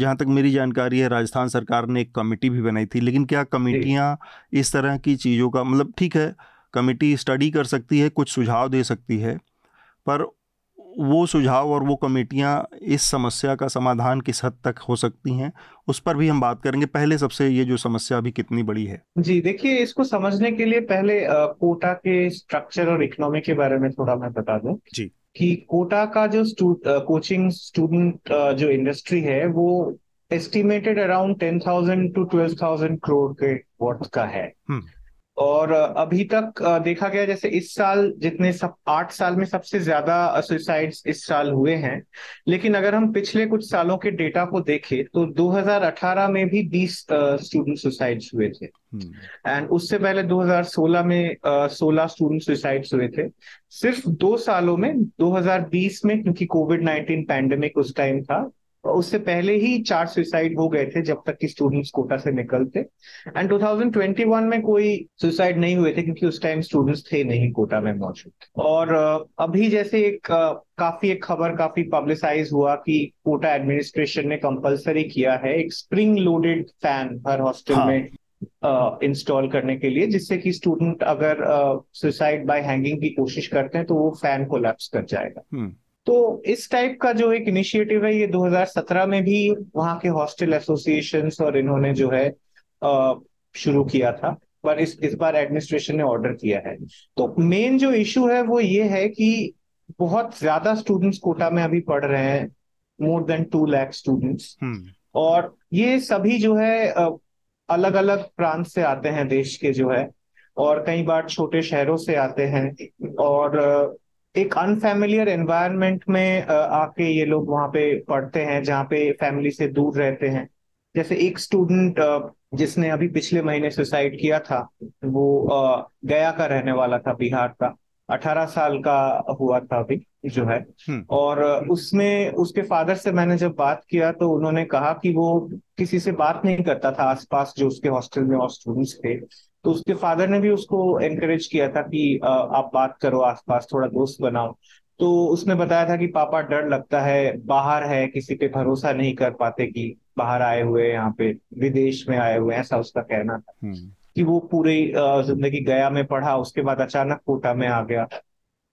जहाँ तक मेरी जानकारी है राजस्थान सरकार ने एक कमेटी भी बनाई थी, लेकिन क्या कमेटियाँ इस तरह की चीज़ों का, मतलब ठीक है कमेटी स्टडी कर सकती है, कुछ सुझाव दे सकती है, पर वो सुझाव और वो कमेटियाँ इस समस्या का समाधान किस हद तक हो सकती हैं उस पर भी हम बात करेंगे। पहले सबसे ये जो समस्या अभी कितनी बड़ी है। जी देखिए, इसको समझने के लिए पहले कोटा के स्ट्रक्चर और इकोनॉमी के बारे में थोड़ा मैं बता दूं जी कि कोटा का जो स्टूड, कोचिंग स्टूडेंट जो इंडस्ट्री है वो estimated around ten thousand to twelve thousand crore के वर्थ का है। और अभी तक देखा गया जैसे इस साल जितने सब आठ साल में सबसे ज्यादा सुसाइड्स इस साल हुए हैं, लेकिन अगर हम पिछले कुछ सालों के डेटा को देखें तो दो हज़ार अठारह में भी बीस स्टूडेंट सुसाइड्स हुए थे एंड उससे पहले दो हज़ार सोलह में सोलह स्टूडेंट सुसाइड्स हुए थे। सिर्फ दो सालों में दो हज़ार बीस में, क्योंकि कोविड नाइन्टीन पैंडेमिक उस टाइम था, उससे पहले ही चार सुसाइड हो गए थे जब तक कि स्टूडेंट्स कोटा से निकलते, एंड दो हज़ार इक्कीस में कोई सुसाइड नहीं हुए थे क्योंकि उस टाइम स्टूडेंट्स थे नहीं कोटा में मौजूद। और अभी जैसे एक काफी एक खबर काफी पब्लिसाइज हुआ कि कोटा एडमिनिस्ट्रेशन ने कंपलसरी किया है एक स्प्रिंग लोडेड फैन हर हॉस्टल हाँ. में इंस्टॉल uh, करने के लिए, जिससे कि स्टूडेंट अगर सुसाइड बाय हैंगिंग की कोशिश करते हैं तो वो फैन कोलैप्स कर जाएगा। hmm. तो इस टाइप का जो एक इनिशिएटिव है ये दो हज़ार सत्रह में भी वहाँ के हॉस्टल एसोसिएशंस और इन्होंने जो है uh, शुरू किया था, पर इस इस बार एडमिनिस्ट्रेशन ने ऑर्डर किया है। तो मेन जो इशू है वो ये है कि बहुत ज्यादा स्टूडेंट्स कोटा में अभी पढ़ रहे हैं, more than two lakh students, और ये सभी जो है uh, अलग अलग प्रांत से आते हैं देश के जो है, और कई बार छोटे शहरों से आते हैं, और एक अनफैमिलियर एनवायरनमेंट में आके ये लोग वहाँ पे पढ़ते हैं जहाँ पे फैमिली से दूर रहते हैं। जैसे एक स्टूडेंट जिसने अभी पिछले महीने सुसाइड किया था वो गया का रहने वाला था, बिहार का, अठारह साल का हुआ था अभी जो है, और उसमें उसके फादर से मैंने जब बात किया तो उन्होंने कहा कि वो किसी से बात नहीं करता था आसपास जो उसके हॉस्टल में और स्टूडेंट्स थे, तो उसके फादर ने भी उसको एनकरेज किया था कि आप बात करो आसपास, थोड़ा दोस्त बनाओ। तो उसने बताया था कि पापा डर लगता है, बाहर है, किसी पे भरोसा नहीं कर पाते कि बाहर आए हुए, यहाँ पे विदेश में आए हुए, ऐसा उसका कहना था कि वो पूरे जिंदगी गया में पढ़ा, उसके बाद अचानक कोटा में आ गया।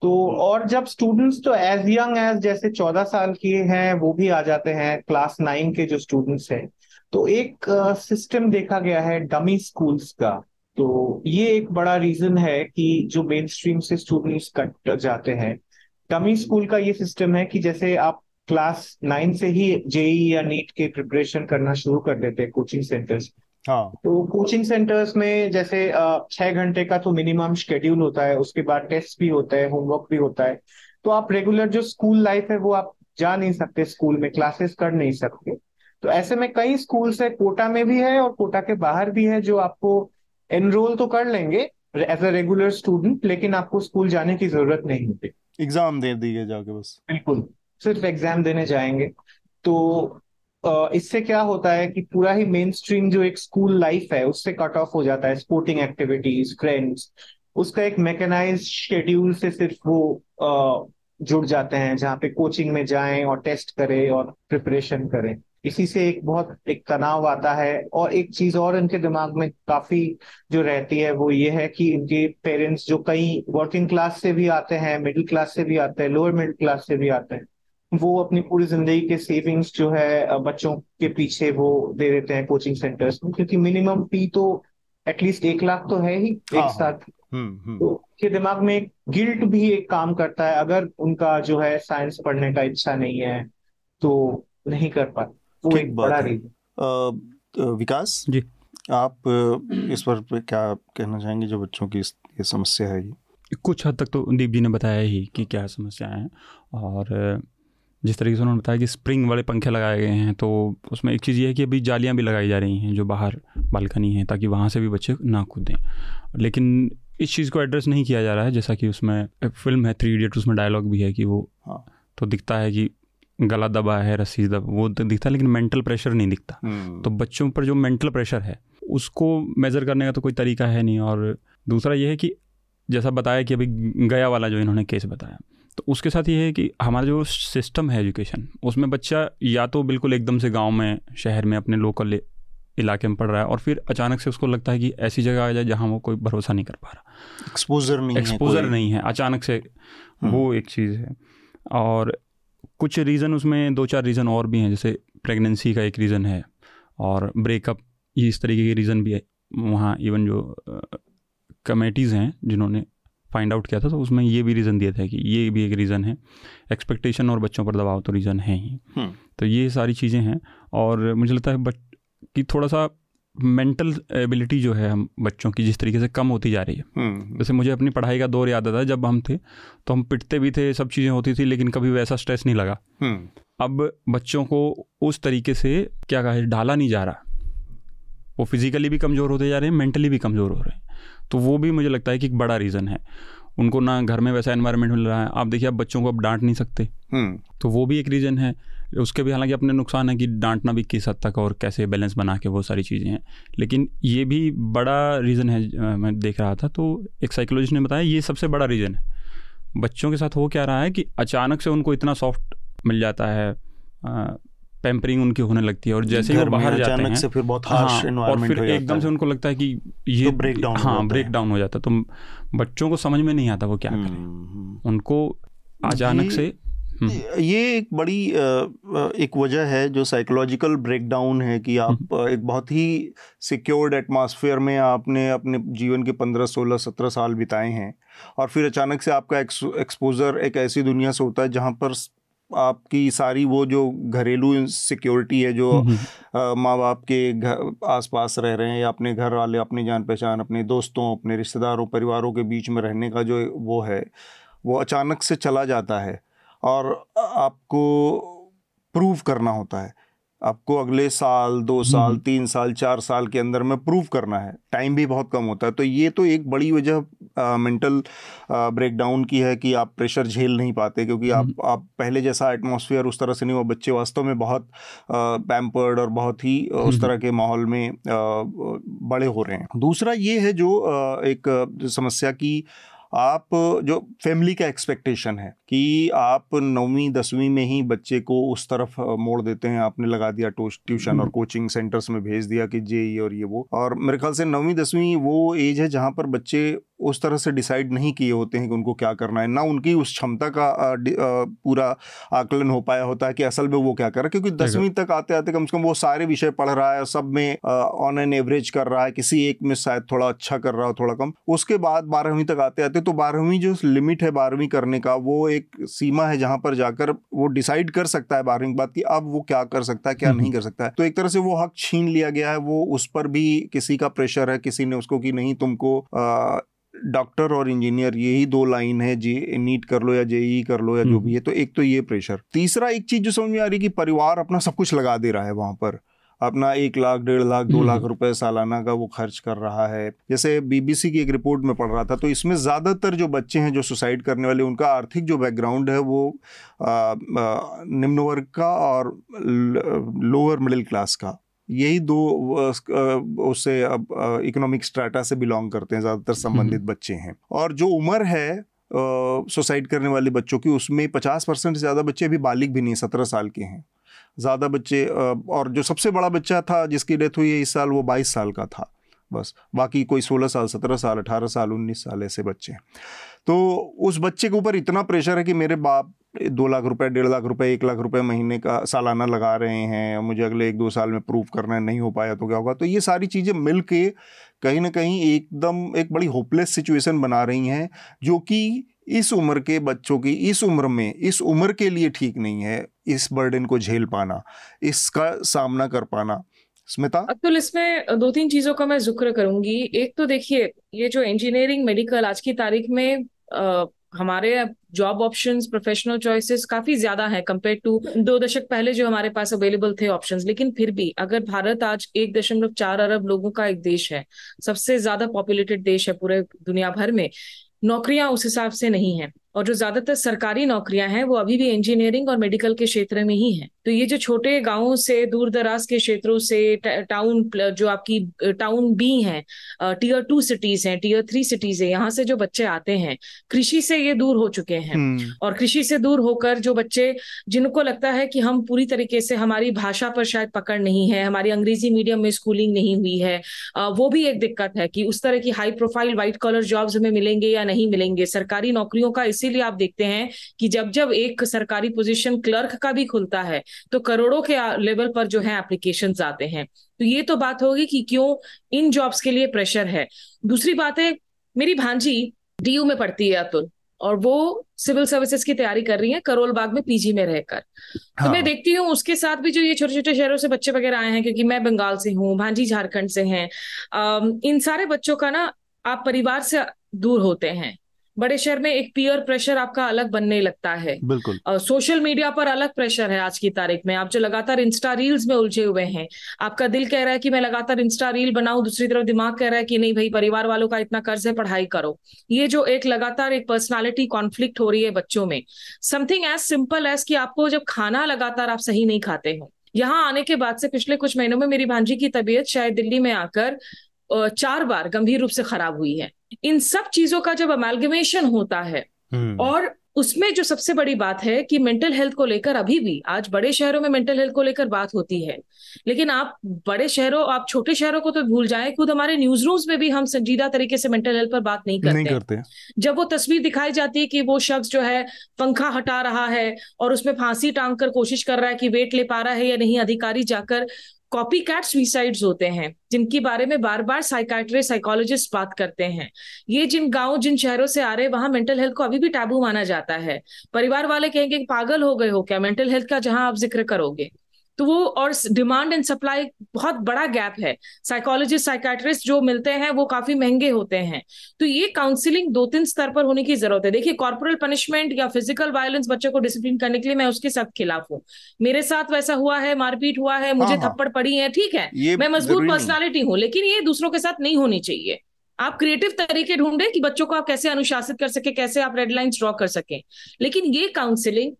तो और जब स्टूडेंट्स तो एज यंग एज जैसे चौदह साल के हैं वो भी आ जाते हैं, क्लास नाइन के जो स्टूडेंट्स हैं, तो एक सिस्टम देखा गया है डमी स्कूल्स का। तो ये एक बड़ा रीजन है कि जो मेन स्ट्रीम से स्टूडेंट्स कट जाते हैं। डमी स्कूल का ये सिस्टम है कि जैसे आप क्लास नाइन से ही जेई या नीट के प्रिपरेशन करना शुरू कर देते हैं कोचिंग सेंटर्स। हाँ. तो कोचिंग सेंटर्स में जैसे छह घंटे का तो मिनिमम शेड्यूल होता है, उसके बाद टेस्ट भी होता है, होमवर्क भी होता है, तो आप रेगुलर जो स्कूल लाइफ है वो आप जा नहीं सकते, स्कूल में क्लासेस कर नहीं सकते। तो ऐसे में कई स्कूल्स है, कोटा में भी है और कोटा के बाहर भी है, जो आपको एनरोल तो कर लेंगे एज अ रेगुलर स्टूडेंट, लेकिन आपको स्कूल जाने की जरूरत नहीं होती, एग्जाम दे दिए जाके बस, बिल्कुल सिर्फ एग्जाम देने जाएंगे। तो Uh, इससे क्या होता है कि पूरा ही मेन स्ट्रीम जो एक स्कूल लाइफ है उससे कट ऑफ हो जाता है, स्पोर्टिंग एक्टिविटीज, फ्रेंड्स, उसका एक मैकेनाइज्ड शेड्यूल से सिर्फ वो uh, जुड़ जाते हैं जहाँ पे कोचिंग में जाएं और टेस्ट करें और प्रिपरेशन करें। इसी से एक बहुत एक तनाव आता है। और एक चीज और इनके दिमाग में काफी जो रहती है वो ये है कि इनके पेरेंट्स जो कई वर्किंग क्लास से भी आते हैं, मिडिल क्लास से भी आते हैं, लोअर मिडिल क्लास से भी आते हैं, वो अपनी पूरी जिंदगी के सेविंग्स जो है बच्चों के पीछे वो दे देते हैं कोचिंग सेंटर्स में, क्योंकि मिनिमम फी तो एटलीस्ट एक लाख तो है ही एक साथ। तो उनके दिमाग में एक गिल्ट भी एक काम करता है, अगर उनका जो है साइंस पढ़ने का इच्छा नहीं है तो नहीं कर पाते, वो एक बड़ा रीजन। विकास जी, आप इस पर क्या कहना चाहेंगे जो बच्चों की ये समस्या है? कुछ हद तक तो दीप जी ने बताया ही कि क्या समस्याएं हैं, और जिस तरीके से उन्होंने बताया कि स्प्रिंग वाले पंखे लगाए गए हैं, तो उसमें एक चीज़ ये है कि अभी जालियां भी लगाई जा रही हैं जो बाहर बालकनी है, ताकि वहाँ से भी बच्चे ना कूदें। लेकिन इस चीज़ को एड्रेस नहीं किया जा रहा है। जैसा कि उसमें एक फिल्म है थ्री इडियट, उसमें डायलॉग भी है कि वो तो दिखता है कि गला दबा है, रस्सी दबा, वो तो दिखता है, लेकिन मेंटल प्रेशर नहीं दिखता। तो बच्चों पर जो मेंटल प्रेशर है उसको मेज़र करने का तो कोई तरीका है नहीं। और दूसरा ये है कि जैसा बताया कि अभी गया वाला जो इन्होंने केस बताया, तो उसके साथ ये है कि हमारा जो सिस्टम है एजुकेशन, उसमें बच्चा या तो बिल्कुल एकदम से गांव में, शहर में, अपने लोकल इलाके में पढ़ रहा है, और फिर अचानक से उसको लगता है कि ऐसी जगह आ जाए जहां वो कोई भरोसा नहीं कर पा रहा, एक्सपोजर नहीं एक्सपोजर है नहीं है अचानक से, वो एक चीज़ है। और कुछ रीज़न उसमें दो चार रीज़न और भी हैं, जैसे प्रेगनेंसी का एक रीज़न है, और ब्रेकअप, ये इस तरीके के रीज़न भी है। वहाँ इवन जो कमेटीज़ हैं जिन्होंने फाइंड आउट किया था, तो उसमें ये भी रीज़न दिया था कि ये भी एक रीज़न है। एक्सपेक्टेशन और बच्चों पर दबाव तो रीज़न है ही। तो ये सारी चीज़ें हैं, और मुझे लगता है बट कि थोड़ा सा मेंटल एबिलिटी जो है हम बच्चों की जिस तरीके से कम होती जा रही है। जैसे मुझे अपनी पढ़ाई का दौर याद आता है, जब हम थे तो हम पिटते भी थे, सब चीज़ें होती थी, लेकिन कभी वैसा स्ट्रेस नहीं लगा। अब बच्चों को उस तरीके से क्या कहे ढाला नहीं जा रहा, वो फिजिकली भी कमज़ोर होते जा रहे हैं, मेंटली भी कमज़ोर हो रहे हैं। तो वो भी मुझे लगता है कि एक बड़ा रीज़न है। उनको ना घर में वैसा एनवायरनमेंट मिल रहा है। आप देखिए, आप बच्चों को अब डांट नहीं सकते, तो वो भी एक रीज़न है। उसके भी हालांकि अपने नुकसान है कि डांटना भी किस हद तक और कैसे बैलेंस बना के वो सारी चीज़ें हैं, लेकिन ये भी बड़ा रीज़न है। मैं देख रहा था तो एक साइकोलॉजिस्ट ने बताया ये सबसे बड़ा रीज़न है। बच्चों के साथ हो क्या रहा है कि अचानक से उनको इतना सॉफ्ट मिल जाता है, पैम्परिंग उनकी होने लगती है, और जैसे ही वो बाहर जाते हैं से फिर बहुत हार्श एनवायरनमेंट हो जाता है और फिर एकदम से उनको लगता है कि ये ब्रेक डाउन, हाँ ब्रेक डाउन हो जाता है। तो बच्चों को समझ में नहीं आता वो क्या करें, उनको अचानक से ये एक बड़ी एक वजह है जो साइकोलॉजिकल ब्रेकडाउन है कि आप एक बहुत ही सिक्योर्ड एटमॉस्फेयर में आपने अपने जीवन के पंद्रह सोलह सत्रह साल बिताए हैं और फिर अचानक से आपका एक्सपोजर एक ऐसी दुनिया से होता है जहां पर आपकी सारी वो जो घरेलू सिक्योरिटी है जो माँ बाप के घर आसपास रह रहे हैं या अपने घर वाले, अपने जान पहचान, अपने दोस्तों, अपने रिश्तेदारों, परिवारों के बीच में रहने का जो वो है वो अचानक से चला जाता है और आपको प्रूव करना होता है। आपको अगले साल, दो साल, तीन साल, चार साल के अंदर में प्रूव करना है, टाइम भी बहुत कम होता है। तो ये तो एक बड़ी वजह मेंटल ब्रेकडाउन की है कि आप प्रेशर झेल नहीं पाते क्योंकि आप आप पहले जैसा एटमॉस्फेयर उस तरह से नहीं हुआ। बच्चे वास्तव में बहुत पैम्पर्ड और बहुत ही उस तरह के माहौल में आ, बड़े हो रहे हैं। दूसरा ये है जो आ, एक समस्या की आप जो फैमिली का एक्सपेक्टेशन है कि आप नौवीं दसवीं में ही बच्चे को उस तरफ मोड़ देते हैं, आपने लगा दिया ट्यूशन और कोचिंग सेंटर्स में भेज दिया कि जे ये और ये वो, और मेरे ख्याल से नौवीं दसवीं वो एज है जहाँ पर बच्चे उस तरह से डिसाइड नहीं किए होते हैं कि उनको क्या करना है, ना उनकी उस क्षमता का आ, आ, पूरा आकलन हो पाया होता है कि असल में वो क्या कर रहा है। क्योंकि दसवीं तक आते आते कम से कम वो सारे विषय पढ़ रहा है, सब में ऑन एन एवरेज कर रहा है, किसी एक में शायद थोड़ा अच्छा कर रहा हो थोड़ा कम। उसके बाद बारहवीं तक आते आते तो बारहवीं जो लिमिट है बारहवीं करने का वो एक सीमा है जहाँ पर जाकर वो डिसाइड कर सकता है बारहवीं के बाद कि अब वो क्या कर सकता है क्या नहीं कर सकता है। तो एक तरह से वो हक छीन लिया गया है, वो उस पर भी किसी का प्रेशर है, किसी ने उसको कि नहीं तुमको डॉक्टर और इंजीनियर यही दो लाइन है, जे नीट कर लो या जेई कर लो या जो भी है। तो एक तो ये प्रेशर। तीसरा एक चीज़ जो समझ में आ रही है कि परिवार अपना सब कुछ लगा दे रहा है वहाँ पर, अपना एक लाख डेढ़ लाख दो लाख रुपए सालाना का वो खर्च कर रहा है। जैसे बीबीसी की एक रिपोर्ट में पढ़ रहा था तो इसमें ज़्यादातर जो बच्चे हैं जो सुसाइड करने वाले उनका आर्थिक जो बैकग्राउंड है वो निम्न वर्ग का और लोअर मिडिल क्लास का, यही दो उससे इकोनॉमिक स्ट्राटा से बिलोंग करते हैं ज़्यादातर संबंधित बच्चे हैं। और जो उम्र है सुसाइड करने वाले बच्चों की उसमें पचास परसेंट से ज़्यादा बच्चे अभी बालिग भी नहीं, सत्रह साल के हैं ज़्यादा बच्चे। और जो सबसे बड़ा बच्चा था जिसकी डेथ हुई है इस साल वो बाईस साल का था, बस बाकी कोई सोलह साल, सत्रह साल, अठारह साल, उन्नीस साल ऐसे बच्चे। तो उस बच्चे के ऊपर इतना प्रेशर है कि मेरे बाप दो लाख रुपए डेढ़ लाख रुपए एक लाख रुपए महीने का सालाना लगा रहे हैं, मुझे अगले एक दो साल में प्रूव करना है, नहीं हो पाया तो क्या होगा। तो ये सारी चीज़ें मिल के कहीं ना कहीं एकदम एक बड़ी होपलेस सिचुएशन बना रही हैं जो कि इस उम्र के बच्चों की इस उम्र में इस उम्र के लिए ठीक नहीं है, इस बर्डन को झेल पाना, इसका सामना कर पाना। स्मिता? अतुल, इसमें दो तीन चीज़ों का मैं जिक्र करूंगी। एक तो देखिए ये जो इंजीनियरिंग मेडिकल आज की तारीख में आ, हमारे जॉब ऑप्शंस, प्रोफेशनल चॉइसेस काफी ज्यादा हैं कंपेयर टू दो दशक पहले जो हमारे पास अवेलेबल थे ऑप्शंस। लेकिन फिर भी अगर भारत आज एक दशमलव चार अरब लोगों का एक देश है, सबसे ज्यादा पॉपुलेटेड देश है पूरे दुनिया भर में, नौकरियां उस हिसाब से नहीं है और जो ज्यादातर सरकारी नौकरियां हैं वो अभी भी इंजीनियरिंग और मेडिकल के क्षेत्र में ही हैं। तो ये जो छोटे गांवों से, दूर दराज के क्षेत्रों से, टाउन जो आपकी टाउन बी हैं, टीयर टू सिटीज हैं, टीयर थ्री सिटीज हैं, यहाँ से जो बच्चे आते हैं कृषि से ये दूर हो चुके हैं और कृषि से दूर होकर जो बच्चे जिनको लगता है कि हम पूरी तरीके से हमारी भाषा पर शायद पकड़ नहीं है, हमारी अंग्रेजी मीडियम में स्कूलिंग नहीं हुई है, वो भी एक दिक्कत है कि उस तरह की high profile white collar jobs हमें मिलेंगे या नहीं मिलेंगे। सरकारी नौकरियों का इसीलिए आप देखते हैं कि जब जब एक सरकारी पोजीशन क्लर्क का भी खुलता है तो करोड़ों के लेवल पर जो है एप्लीकेशंस आते हैं। तो ये तो बात होगी कि क्यों इन जॉब्स के लिए प्रेशर है। दूसरी बात है, मेरी भांजी डीयू में पढ़ती है अतुल, और वो सिविल सर्विसेज की तैयारी कर रही है करोलबाग में पीजी में रहकर। हाँ। तो मैं देखती हूँ उसके साथ भी जो ये छोटे छोटे शहरों से बच्चे वगैरह आए हैं, क्योंकि मैं बंगाल से हूँ, भांजी झारखंड से हैं, इन सारे बच्चों का ना आप परिवार से दूर होते हैं, बड़े शहर में एक पीयर प्रेशर आपका अलग बनने लगता है। बिल्कुल। सोशल मीडिया पर अलग प्रेशर है आज की तारीख में। आप जो लगातार इंस्टा रील्स में उलझे हुए हैं, आपका दिल कह रहा है कि मैं लगातार इंस्टा रील बनाऊं, दूसरी तरफ दिमाग कह रहा है कि नहीं भाई परिवार वालों का इतना कर्ज है, पढ़ाई करो। ये जो एक लगातार एक पर्सनालिटी कॉन्फ्लिक्ट हो रही है बच्चों में, समथिंग एज सिंपल एज कि आपको जब खाना लगातार आप सही नहीं खाते हो। यहाँ आने के बाद से पिछले कुछ महीनों में मेरी भांजी की तबीयत शायद दिल्ली में आकर चार बार गंभीर रूप से खराब हुई है। इन सब चीजों का जब अमेलगमेशन होता है, और उसमें जो सबसे बड़ी बात है कि मेंटल हेल्थ को लेकर अभी भी आज बड़े शहरों में मेंटल हेल्थ को लेकर बात होती है, लेकिन आप बड़े शहरों, आप छोटे शहरों को तो भूल जाएं, खुद हमारे न्यूज रूम्स में भी हम संजीदा तरीके से मेंटल हेल्थ पर बात नहीं करते, नहीं करते। जब वो तस्वीर दिखाई जाती है कि वो शख्स जो है पंखा हटा रहा है और उसमें फांसी टांग कर कोशिश कर रहा है कि वेट ले पा रहा है या नहीं, अधिकारी जाकर कॉपी कैट सुसाइड्स होते हैं जिनके बारे में बार बार साइकाइट्रिस्ट, साइकोलॉजिस्ट बात करते हैं। ये जिन गांव, जिन शहरों से आ रहे, वहां मेंटल हेल्थ को अभी भी टैबू माना जाता है। परिवार वाले कहेंगे कि पागल हो गए हो क्या, मेंटल हेल्थ का जहां आप जिक्र करोगे तो वो, और डिमांड एंड सप्लाई बहुत बड़ा गैप है। साइकोलॉजिस्ट, साइकाइट्रिस्ट जो मिलते हैं वो काफी महंगे होते हैं। तो ये काउंसलिंग दो तीन स्तर पर होने की जरूरत है। देखिए, कॉर्पोरल पनिशमेंट या फिजिकल वायलेंस बच्चों को डिसिप्लिन करने के लिए मैं उसके सब खिलाफ हूँ। मेरे साथ वैसा हुआ है, मारपीट हुआ है, मुझे थप्पड़ पड़ी है, ठीक है, मैं मजबूत पर्सनालिटी हूँ, लेकिन ये दूसरों के साथ नहीं होनी चाहिए। आप क्रिएटिव तरीके ढूंढे कि बच्चों को आप कैसे अनुशासित कर सके, कैसे आप रेड लाइंस ड्रॉ कर सके। लेकिन ये काउंसलिंग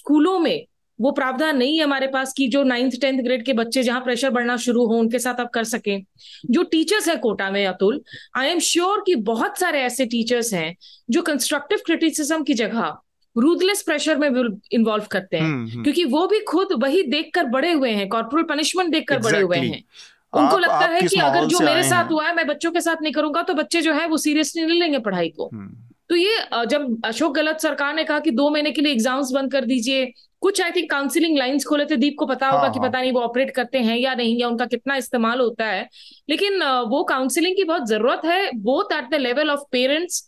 स्कूलों में वो प्रावधान नहीं है हमारे पास कि जो नाइन्थ टेंथ ग्रेड के बच्चे जहां प्रेशर बढ़ना शुरू हो उनके साथ आप कर सकें। जो टीचर्स हैं कोटा में, अतुल, आई एम श्योर कि बहुत सारे ऐसे टीचर्स हैं जो कंस्ट्रक्टिव क्रिटिसिज्म की जगह रूथलेस प्रेशर में इन्वॉल्व करते हैं, क्योंकि वो भी खुद वही देखकर बड़े हुए हैं, कॉर्पोरल पनिशमेंट देखकर exactly. बड़े हुए हैं। उनको आप, लगता आप है कि अगर जो मेरे साथ हुआ है मैं बच्चों के साथ नहीं करूंगा तो बच्चे जो है वो सीरियसली नहीं लेंगे पढ़ाई को। तो ये जब अशोक गहलोत सरकार ने कहा कि दो महीने के लिए एग्जाम्स बंद कर दीजिए, कुछ आई थिंक काउंसलिंग लाइंस खोले थे, दीप को पता होगा कि पता नहीं वो ऑपरेट करते हैं या नहीं, या उनका कितना इस्तेमाल होता है, लेकिन वो काउंसलिंग की बहुत जरूरत है, both at the level of parents,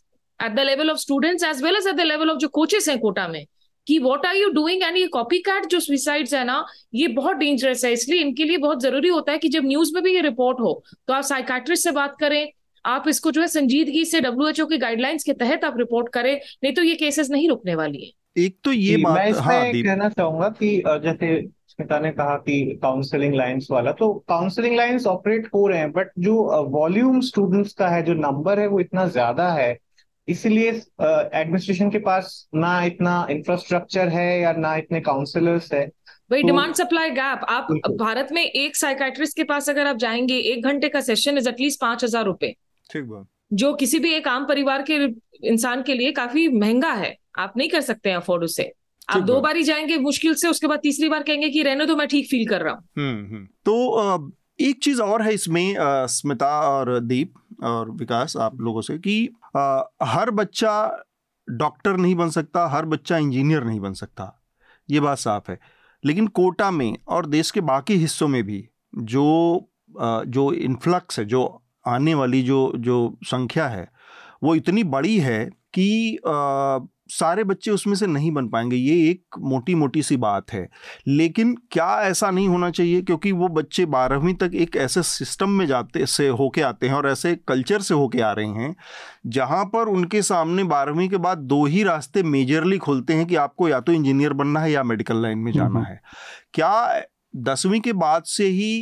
at the level of students, as well as at the level of जो कोचेस हैं कोटा में, कि what are you doing. And ये कॉपी कैट जो सुसाइड्स है ना, ये बहुत डेंजरस है, इसलिए इनके लिए बहुत जरूरी होता है कि जब न्यूज में भी ये रिपोर्ट हो तो आप साइकाइट्रिस्ट से बात करें, आप इसको जो है संजीदगी से डब्ल्यू एच ओ की गाइडलाइंस के तहत आप रिपोर्ट करें, नहीं तो ये केसेस नहीं रुकने वाली है। एक तो ये बात मैं इसमें हाँ, कहना चाहूंगा कि जैसे स्मिता ने कहा कि काउंसलिंग लाइंस वाला, तो काउंसलिंग लाइंस ऑपरेट हो रहे हैं, बट जो वॉल्यूम स्टूडेंट्स का है, जो नंबर है, वो इतना ज्यादा है, इसलिए एडमिनिस्ट्रेशन के पास ना इतना इंफ्रास्ट्रक्चर है या ना इतने काउंसलर्स है। वही डिमांड सप्लाई गैप। आप भारत में एक साइकाइट्रिस्ट के पास अगर आप जाएंगे, एक घंटे का सेशन इज एटलीस्ट पांच हजार रुपए, जो किसी भी एक आम परिवार के इंसान के लिए काफी महंगा है, आप नहीं कर सकते हैं अफोर्ड उसे। आप दो बारी जाएंगे मुश्किल से, उसके बाद तीसरी बार कहेंगे कि रहने दो, मैं ठीक फील कर रहा हूँ। तो एक चीज और है इसमें, स्मिता और दीप और विकास, आप लोगों से, कि हर बच्चा डॉक्टर नहीं बन सकता, हर बच्चा इंजीनियर नहीं बन सकता, ये बात साफ है। लेकिन कोटा में और देश के बाकी हिस्सों में भी जो जो इन्फ्लक्स है, जो आने वाली जो जो संख्या है, वो इतनी बड़ी है कि सारे बच्चे उसमें से नहीं बन पाएंगे। ये एक मोटी मोटी सी बात है, लेकिन क्या ऐसा नहीं होना चाहिए, क्योंकि वो बच्चे बारहवीं तक एक ऐसे सिस्टम में जाते से होके आते हैं और ऐसे कल्चर से होके आ रहे हैं जहाँ पर उनके सामने बारहवीं के बाद दो ही रास्ते मेजरली खुलते हैं कि आपको या तो इंजीनियर बनना है या मेडिकल लाइन में जाना है। क्या दसवीं के बाद से ही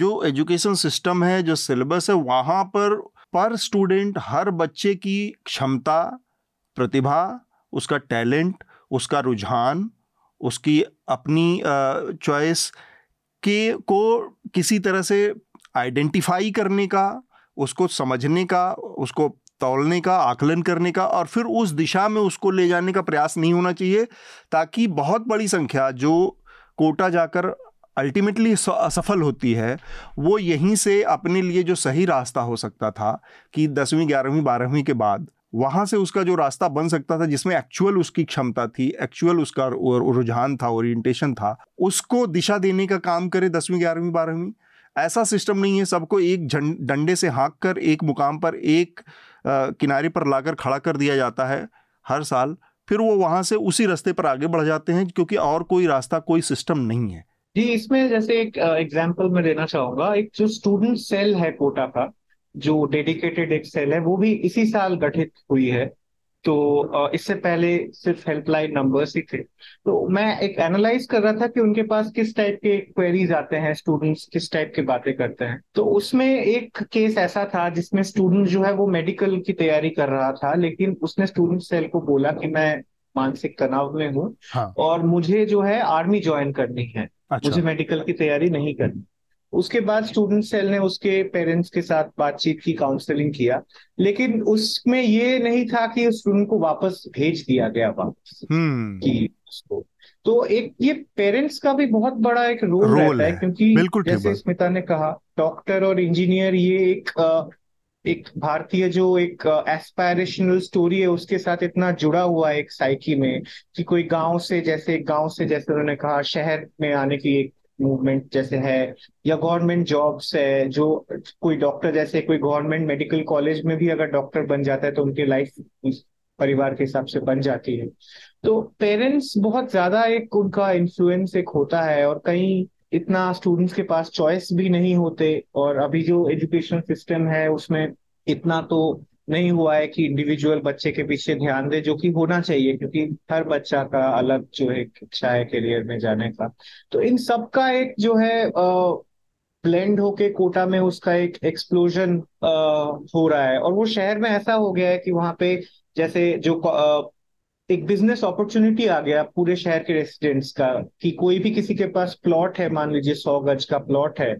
जो एजुकेशन सिस्टम है, जो सिलेबस है, वहाँ पर पर स्टूडेंट हर बच्चे की क्षमता, प्रतिभा, उसका टैलेंट, उसका रुझान, उसकी अपनी चॉइस के को किसी तरह से आइडेंटिफाई करने का, उसको समझने का, उसको तौलने का, आकलन करने का, और फिर उस दिशा में उसको ले जाने का प्रयास नहीं होना चाहिए, ताकि बहुत बड़ी संख्या जो कोटा जाकर अल्टीमेटली असफल होती है, वो यहीं से अपने लिए जो सही रास्ता हो सकता था कि दसवीं ग्यारहवीं बारहवीं के बाद, वहाँ से उसका जो रास्ता बन सकता था जिसमें एक्चुअल उसकी क्षमता थी, एक्चुअल उसका रुझान था, ओरिएंटेशन था, उसको दिशा देने का काम करे दसवीं ग्यारहवीं बारहवीं। ऐसा सिस्टम नहीं है। सबको एक डंडे से हाँक कर एक मुकाम पर, एक आ, किनारे पर लाकर खड़ा कर दिया जाता है हर साल, फिर वो वहाँ से उसी रास्ते पर आगे बढ़ जाते हैं, क्योंकि और कोई रास्ता, कोई सिस्टम नहीं है। जी, इसमें जैसे एक एग्जाम्पल मैं देना चाहूँगा, एक जो स्टूडेंट सेल है कोटा का, जो डेडिकेटेड एक सेल है, वो भी इसी साल गठित हुई है, तो इससे पहले सिर्फ हेल्पलाइन नंबर्स ही थे। तो मैं एक एनालाइज कर रहा था कि उनके पास किस टाइप के क्वेरीज आते हैं, स्टूडेंट्स किस टाइप की बातें करते हैं। तो उसमें एक केस ऐसा था जिसमें स्टूडेंट जो है वो मेडिकल की तैयारी कर रहा था, लेकिन उसने स्टूडेंट सेल को बोला कि मैं मानसिक तनाव में हूँ, हाँ। और मुझे जो है आर्मी ज्वाइन करनी है, अच्छा। मुझे मेडिकल की तैयारी नहीं करनी। उसके बाद स्टूडेंट सेल ने उसके पेरेंट्स के साथ बातचीत की, काउंसलिंग किया, लेकिन उसमें ये नहीं था कि उस स्टूडेंट को वापस भेज दिया गया वापस कि उसको। तो एक ये पेरेंट्स का भी बहुत बड़ा एक रोल, रोल रहता है, है। क्योंकि जैसे स्मिता ने कहा, डॉक्टर और इंजीनियर ये एक आ, एक भारतीय जो एक एस्पायरेशनल स्टोरी है उसके साथ इतना जुड़ा हुआ है एक साइकी में कि कोई गांव से जैसे गांव से जैसे उन्होंने कहा शहर में आने की एक मूवमेंट जैसे है, या गवर्नमेंट जॉब्स है जो कोई डॉक्टर जैसे कोई गवर्नमेंट मेडिकल कॉलेज में भी अगर डॉक्टर बन जाता है तो उनकी लाइफ परिवार के हिसाब से बन जाती है। तो पेरेंट्स बहुत ज्यादा एक उनका इन्फ्लुएंस एक होता है, और कहीं इतना स्टूडेंट्स के पास चॉइस भी नहीं होते, और अभी जो एजुकेशन सिस्टम है उसमें इतना तो नहीं हुआ है कि इंडिविजुअल बच्चे के पीछे ध्यान दे, जो कि होना चाहिए क्योंकि हर बच्चा का अलग जो है इच्छा है करियर में जाने का। तो इन सब का एक जो है ब्लेंड होके कोटा में उसका एक एक्सप्लोजन हो रहा है, और वो शहर में ऐसा हो गया है कि वहाँ पे जैसे जो आ, एक बिजनेस अपॉर्चुनिटी आ गया पूरे शहर के रेसिडेंट्स का कि कोई भी किसी के पास प्लॉट है, मान लीजिए सौ गज का प्लॉट है,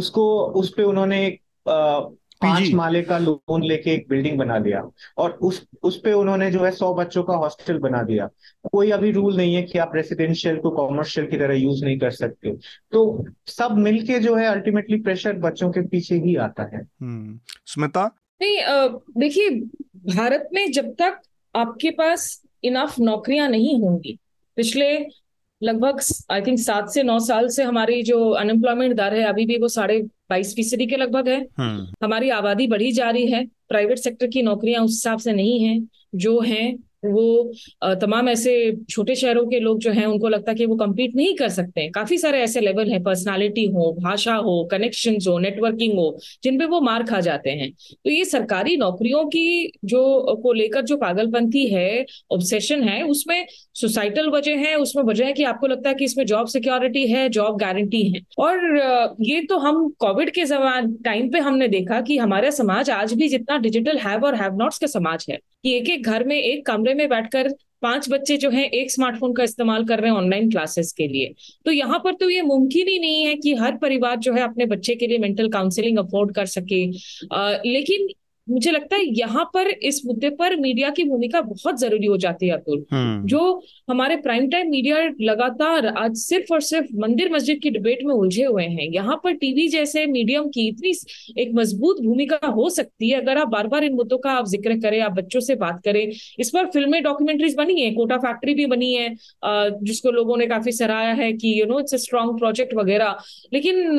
उसको उस पे उन्होंने आ, पांच माले का लोन लेके एक बिल्डिंग बना दिया, और उस उस पे उन्होंने जो है सौ बच्चों का हॉस्टल बना दिया। कोई अभी रूल नहीं है कि आप रेसिडेंशियल को कॉमर्शियल की तरह यूज नहीं कर सकते। तो सब मिलके जो है अल्टीमेटली प्रेशर बच्चों के पीछे ही आता है। स्मिता नहीं, देखिए भारत में जब तक आपके पास इनफ नौकरियां नहीं होंगी, पिछले लगभग आई थिंक सात से नौ साल से हमारी जो अनएम्प्लॉयमेंट दर है अभी भी वो साढ़े बाईस फीसदी के लगभग है। hmm. हमारी आबादी बढ़ी जा रही है, प्राइवेट सेक्टर की नौकरियां उस हिसाब से नहीं है जो हैं, वो तमाम ऐसे छोटे शहरों के लोग जो हैं उनको लगता है कि वो कम्पीट नहीं कर सकते हैं। काफी सारे ऐसे लेवल हैं, पर्सनालिटी हो, भाषा हो, कनेक्शन हो, नेटवर्किंग हो, जिन पे वो मार खा जाते हैं। तो ये सरकारी नौकरियों की जो को लेकर जो पागलपंथी है, ऑब्सेशन है, उसमें सोसाइटल वजह है, उसमें वजह है कि आपको लगता है कि इसमें जॉब सिक्योरिटी है, जॉब गारंटी है। और ये तो हम कोविड के जमान टाइम पे हमने देखा कि हमारा समाज आज भी जितना डिजिटल हैव और हैव नॉट्स का समाज है कि एक एक घर में एक कमरे में बैठकर पांच बच्चे जो हैं एक स्मार्टफोन का इस्तेमाल कर रहे हैं ऑनलाइन क्लासेस के लिए। तो यहाँ पर तो ये मुमकिन ही नहीं है कि हर परिवार जो है अपने बच्चे के लिए मेंटल काउंसलिंग अफोर्ड कर सके। आ, लेकिन मुझे लगता है यहाँ पर इस मुद्दे पर मीडिया की भूमिका बहुत जरूरी हो जाती है अतुल। जो हमारे प्राइम टाइम मीडिया लगातार आज सिर्फ और सिर्फ मंदिर मस्जिद की डिबेट में उलझे हुए हैं, यहाँ पर टीवी जैसे मीडियम की इतनी एक मजबूत भूमिका हो सकती है अगर आप बार बार इन मुद्दों का आप जिक्र करें, आप बच्चों से बात करें। इस पर फिल्में, डॉक्यूमेंट्रीज बनी है, कोटा फैक्ट्री भी बनी है जिसको लोगों ने काफी सराहा है कि you know it's a strong project वगैरह। लेकिन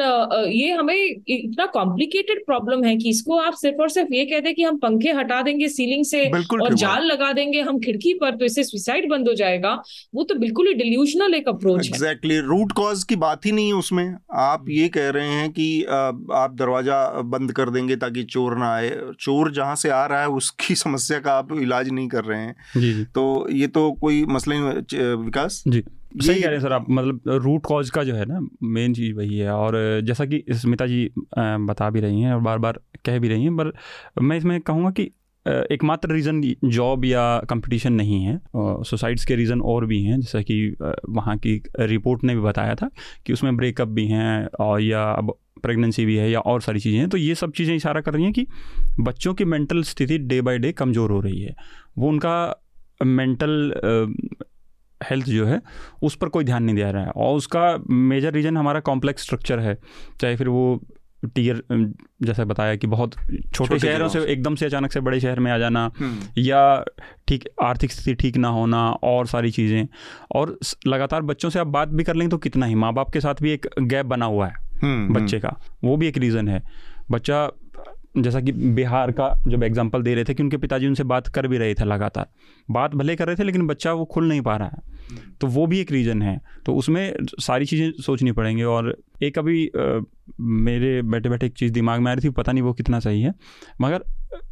ये हमें इतना कॉम्प्लिकेटेड प्रॉब्लम है कि इसको आप सिर्फ और सिर्फ ये कहते कि हम पंखे हटा देंगे सीलिंग से और जाल लगा देंगे हम खिड़की पर तो इससे सुसाइड बंद हो जाएगा, वो तो बिल्कुल ही डिल्यूशनल एक अप्रोच है। एग्जैक्टली, रूट कॉज की बात ही नहीं है उसमें। आप ये कह रहे हैं कि आप दरवाजा बंद कर देंगे ताकि चोर ना आए, चोर जहां से आ रहा है उसकी समस्या का आप इलाज नहीं कर रहे हैं, तो ये तो कोई मसला नहीं। विकास जी सही कह रहे हैं सर आप, मतलब रूट कॉज का जो है ना मेन चीज़ वही है। और जैसा कि स्मिता जी बता भी रही हैं और बार बार कह भी रही हैं, पर मैं इसमें कहूँगा कि एकमात्र रीज़न जॉब या कंपटीशन नहीं है, सोसाइट्स के रीज़न और भी हैं। जैसा कि वहाँ की रिपोर्ट ने भी बताया था कि उसमें ब्रेकअप भी हैं और या अब प्रेगनेंसी भी है या और सारी चीज़ें हैं। तो ये सब चीज़ें इशारा कर रही हैं कि बच्चों की मेंटल स्थिति डे बाई डे कमज़ोर हो रही है, वो उनका मेंटल हेल्थ जो है उस पर कोई ध्यान नहीं दिया रहा है। और उसका मेजर रीज़न हमारा कॉम्प्लेक्स स्ट्रक्चर है, चाहे फिर वो टीयर जैसा बताया कि बहुत छोटे शहरों से एकदम से अचानक से बड़े शहर में आ जाना, या ठीक आर्थिक स्थिति ठीक ना होना और सारी चीज़ें। और लगातार बच्चों से आप बात भी कर लेंगे तो कितना ही, माँ बाप के साथ भी एक गैप बना हुआ है बच्चे का, वो भी एक रीज़न है। बच्चा जैसा कि बिहार का जब एग्जांपल दे रहे थे कि उनके पिताजी उनसे बात कर भी रहे थे, लगातार बात भले कर रहे थे लेकिन बच्चा वो खुल नहीं पा रहा है, तो वो भी एक रीज़न है। तो उसमें सारी चीज़ें सोचनी पड़ेंगी। और एक अभी आ, मेरे बैठे बैठे एक चीज़ दिमाग में आ रही थी, पता नहीं वो कितना सही है, मगर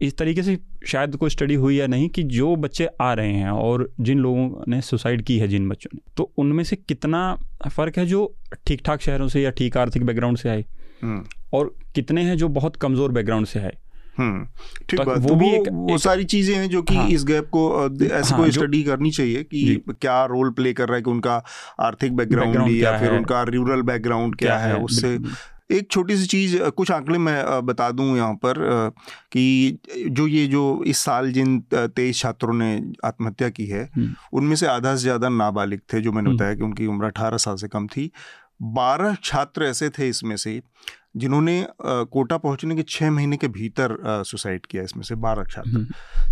इस तरीके से शायद कोई स्टडी हुई या नहीं कि जो बच्चे आ रहे हैं और जिन लोगों ने सुसाइड की है जिन बच्चों ने, तो उनमें से कितना फ़र्क है जो ठीक ठाक शहरों से या ठीक आर्थिक बैकग्राउंड से आए और कितने हैं जो बहुत कमज़ोर बैकग्राउंड से आए। हम्म, ठीक बात। वो तो भी वो, एक, वो एक, सारी चीज़ें हैं जो कि हाँ, इस गैप को ऐसे हाँ, को स्टडी करनी चाहिए कि क्या रोल प्ले कर रहा है कि उनका आर्थिक बैकग्राउंड या फिर उनका रूरल बैकग्राउंड क्या है। उससे एक छोटी सी चीज़, कुछ आंकड़े मैं बता दूं यहाँ पर कि जो ये जो इस साल जिन तेईस छात्रों ने आत्महत्या की है उनमें से आधा से ज़्यादा नाबालिग थे, जो मैंने बताया कि उनकी उम्र अठारह साल से कम थी। बारह छात्र ऐसे थे इसमें से जिन्होंने कोटा पहुँचने के छः महीने के भीतर सुसाइड किया, इसमें से बारह छात्र।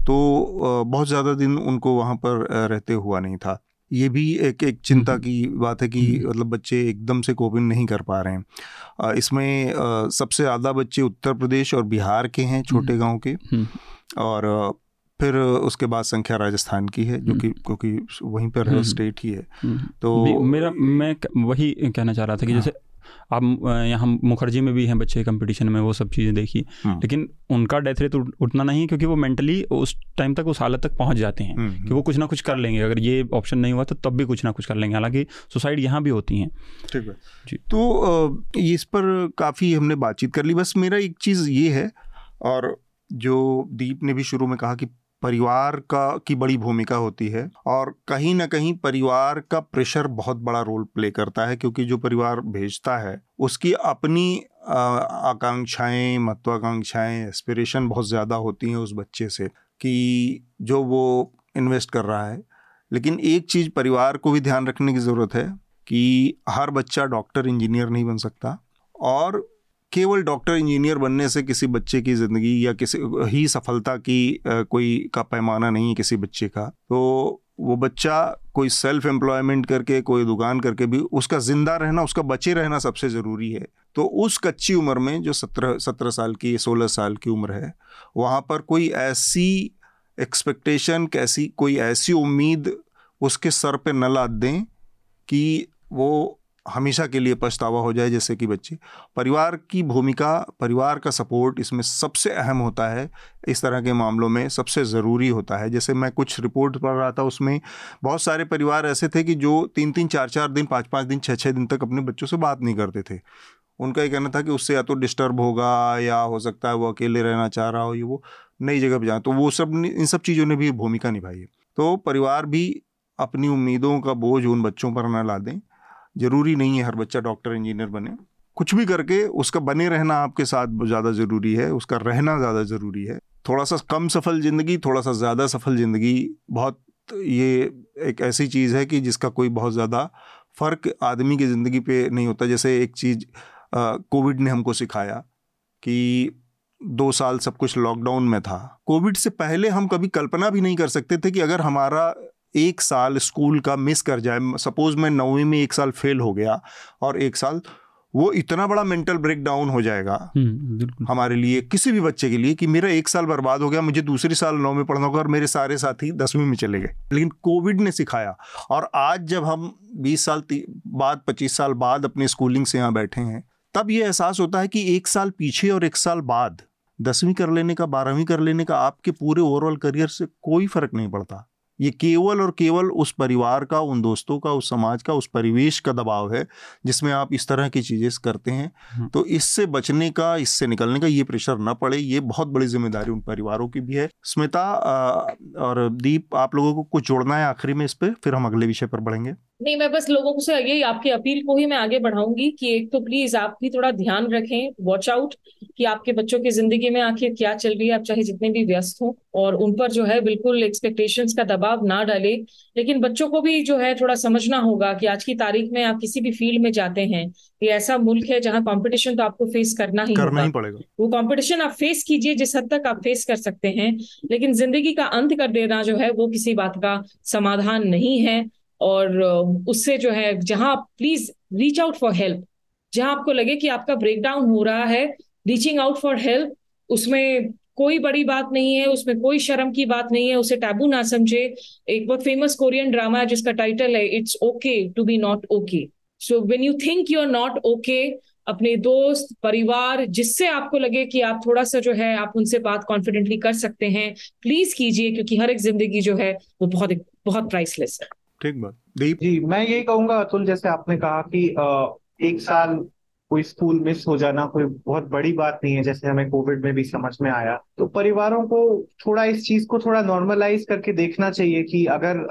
तो बहुत ज़्यादा दिन उनको वहाँ पर रहते हुआ नहीं था। ये भी एक एक चिंता की बात है कि मतलब बच्चे एकदम से कोपिंग नहीं कर पा रहे हैं। इसमें सबसे ज़्यादा बच्चे उत्तर प्रदेश और बिहार के हैं, छोटे गांव के, और फिर उसके बाद संख्या राजस्थान की है जो कि क्योंकि वहीं पर स्टेट ही है। तो मेरा मैं वही कहना चाह रहा था कि जैसे आप यहाँ मुखर्जी में भी हैं बच्चे कंपटीशन में, वो सब चीज़ें देखी, लेकिन उनका डेथ रेट तो उतना नहीं है क्योंकि वो मेंटली उस टाइम तक, उस हालत तक पहुंच जाते हैं कि वो कुछ ना कुछ कर लेंगे। अगर ये ऑप्शन नहीं हुआ तो तब भी कुछ ना कुछ कर लेंगे, हालांकि सुसाइड यहाँ भी होती हैं। ठीक है जी। तो इस पर काफ़ी हमने बातचीत कर ली। बस मेरा एक चीज़ ये है, और जो दीप ने भी शुरू में कहा कि परिवार का की बड़ी भूमिका होती है, और कहीं ना कहीं परिवार का प्रेशर बहुत बड़ा रोल प्ले करता है, क्योंकि जो परिवार भेजता है उसकी अपनी आकांक्षाएं, महत्वाकांक्षाएं, एस्पिरेशन बहुत ज़्यादा होती हैं उस बच्चे से कि जो वो इन्वेस्ट कर रहा है। लेकिन एक चीज़ परिवार को भी ध्यान रखने की ज़रूरत है कि हर बच्चा डॉक्टर इंजीनियर नहीं बन सकता, और केवल डॉक्टर इंजीनियर बनने से किसी बच्चे की ज़िंदगी या किसी ही सफलता की आ, कोई का पैमाना नहीं है किसी बच्चे का। तो वो बच्चा कोई सेल्फ एम्प्लॉयमेंट करके, कोई दुकान करके भी, उसका ज़िंदा रहना, उसका बचे रहना सबसे ज़रूरी है। तो उस कच्ची उम्र में जो सत्रह सत्रह साल की, सोलह साल की उम्र है, वहाँ पर कोई ऐसी एक्सपेक्टेशन, कैसी कोई ऐसी उम्मीद उसके सर पर न लाद दें कि वो हमेशा के लिए पछतावा हो जाए। जैसे कि बच्चे, परिवार की भूमिका, परिवार का सपोर्ट इसमें सबसे अहम होता है, इस तरह के मामलों में सबसे ज़रूरी होता है। जैसे मैं कुछ रिपोर्ट पढ़ रहा था, उसमें बहुत सारे परिवार ऐसे थे कि जो तीन तीन चार चार दिन, पाँच पाँच दिन, छः छः दिन तक अपने बच्चों से बात नहीं करते थे। उनका ये कहना था कि उससे या तो डिस्टर्ब होगा, या हो सकता है वो अकेले रहना चाह रहा हो, ये वो नई जगह पर जाए, तो वो सब, इन सब चीज़ों ने भी भूमिका निभाई है। तो परिवार भी अपनी उम्मीदों का बोझ उन बच्चों पर ना ला दें। ज़रूरी नहीं है हर बच्चा डॉक्टर इंजीनियर बने, कुछ भी करके उसका बने रहना आपके साथ ज़्यादा ज़रूरी है, उसका रहना ज़्यादा ज़रूरी है। थोड़ा सा कम सफल ज़िंदगी, थोड़ा सा ज़्यादा सफल ज़िंदगी, बहुत ये एक ऐसी चीज़ है कि जिसका कोई बहुत ज़्यादा फ़र्क आदमी की ज़िंदगी पे नहीं होता। जैसे एक चीज़ कोविड ने हमको सिखाया कि दो साल सब कुछ लॉकडाउन में था। कोविड से पहले हम कभी कल्पना भी नहीं कर सकते थे कि अगर हमारा एक साल स्कूल का मिस कर जाए, सपोज़ मैं नौवीं में एक साल फेल हो गया और एक साल, वो इतना बड़ा मेंटल ब्रेकडाउन हो जाएगा हमारे लिए, किसी भी बच्चे के लिए, कि मेरा एक साल बर्बाद हो गया, मुझे दूसरे साल नौ में पढ़ना होगा और मेरे सारे साथी दसवीं में चले गए। लेकिन कोविड ने सिखाया, और आज जब हम बीस साल बाद, पच्चीस साल बाद अपने स्कूलिंग से यहाँ बैठे हैं, तब ये एहसास होता है कि एक साल पीछे और एक साल बाद दसवीं कर लेने का, बारहवीं कर लेने का आपके पूरे ओवरऑल करियर से कोई फ़र्क नहीं पड़ता। ये केवल और केवल उस परिवार का, उन दोस्तों का, उस समाज का, उस परिवेश का दबाव है जिसमें आप इस तरह की चीज़ें करते हैं। तो इससे बचने का, इससे निकलने का, ये प्रेशर ना पड़े, ये बहुत बड़ी जिम्मेदारी उन परिवारों की भी है। स्मिता और दीप, आप लोगों को कुछ जोड़ना है आखिरी में इस पर, फिर हम अगले विषय पर बढ़ेंगे? नहीं, मैं बस लोगों को से यही आपकी अपील को ही मैं आगे बढ़ाऊंगी कि एक तो प्लीज आप भी थोड़ा ध्यान रखें, वॉच आउट, कि आपके बच्चों की जिंदगी में आखिर क्या चल रही है। आप चाहे जितने भी व्यस्त हो, और उन पर जो है बिल्कुल एक्सपेक्टेशंस का दबाव ना डाले। लेकिन बच्चों को भी जो है थोड़ा समझना होगा कि आज की तारीख में आप किसी भी फील्ड में जाते हैं, ये ऐसा मुल्क है जहाँ कॉम्पिटिशन तो आपको फेस करना ही करना ही पड़ेगा। वो कॉम्पिटिशन आप फेस कीजिए जिस हद तक आप फेस कर सकते हैं, लेकिन जिंदगी का अंत कर देना जो है वो किसी बात का समाधान नहीं है। और उससे जो है, जहां please reach out for help, जहां आपको लगे कि आपका ब्रेकडाउन हो रहा है, रीचिंग आउट फॉर हेल्प, उसमें कोई बड़ी बात नहीं है, उसमें कोई शर्म की बात नहीं है, उसे टैबू ना समझे। एक बहुत फेमस कोरियन ड्रामा है जिसका टाइटल है it's okay to be not okay. So when you think you are not okay, अपने दोस्त, परिवार, जिससे आपको लगे कि आप थोड़ा सा जो है आप उनसे बात कॉन्फिडेंटली कर सकते हैं, प्लीज कीजिए, क्योंकि हर एक जिंदगी जो है वो बहुत बहुत प्राइसलेस है। ठीक बात दीप जी, मैं यही कहूंगा अतुल, जैसे आपने कहा कि एक साल कोई स्कूल मिस हो जाना कोई बहुत बड़ी बात नहीं है, जैसे हमें कोविड में भी समझ में आया। तो परिवारों को थोड़ा इस चीज को थोड़ा नॉर्मलाइज करके देखना चाहिए कि अगर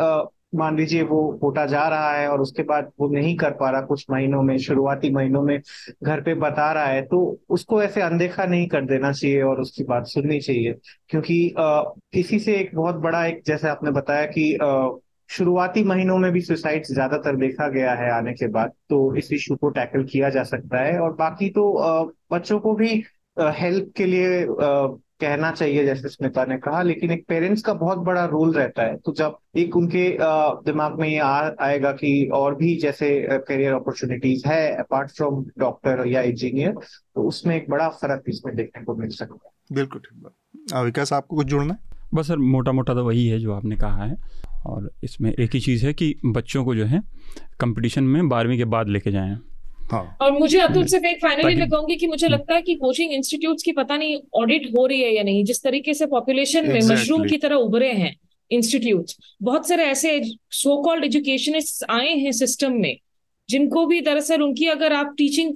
मान लीजिए वो कोटा जा रहा है और उसके बाद वो नहीं कर पा रहा, कुछ महीनों में, शुरुआती महीनों में घर पे बता रहा है, तो उसको ऐसे अनदेखा नहीं कर देना चाहिए और उसकी बात सुननी चाहिए, क्योंकि इसी से एक बहुत बड़ा एक, जैसे आपने बताया कि शुरुआती महीनों में भी सुसाइड ज्यादातर देखा गया है आने के बाद, तो इस इशू को टैकल किया जा सकता है। और बाकी तो बच्चों को भी हेल्प के लिए कहना चाहिए, जैसे स्मिता ने कहा, लेकिन एक पेरेंट्स का बहुत बड़ा रोल रहता है। तो जब एक उनके दिमाग में ये आएगा कि और भी जैसे करियर अपॉर्चुनिटीज है अपार्ट फ्रॉम डॉक्टर या इंजीनियर, तो उसमें एक बड़ा फर्क इसमें देखने को मिल सकता है। बिल्कुल ठीक बात। विकास, आपको कुछ जोड़ना है? बस सर, मोटा मोटा तो वही है जो आपने कहा है, और इसमें एक ही चीज़ है कि बच्चों को जो है कंपटीशन में बारहवीं के बाद लेके जाएं। हाँ। और मुझे अतुल से एक फाइनली मैं कहूंगी कि मुझे लगता है कि कोचिंग इंस्टीट्यूट्स की पता नहीं ऑडिट हो रही है या नहीं, जिस तरीके से पॉपुलेशन exactly. में मशरूम की तरह उभरे हैं इंस्टीट्यूट, बहुत सारे ऐसे सो कॉल्ड एजुकेशनिस्ट आए हैं सिस्टम में, जिनको भी दरअसल उनकी अगर आप टीचिंग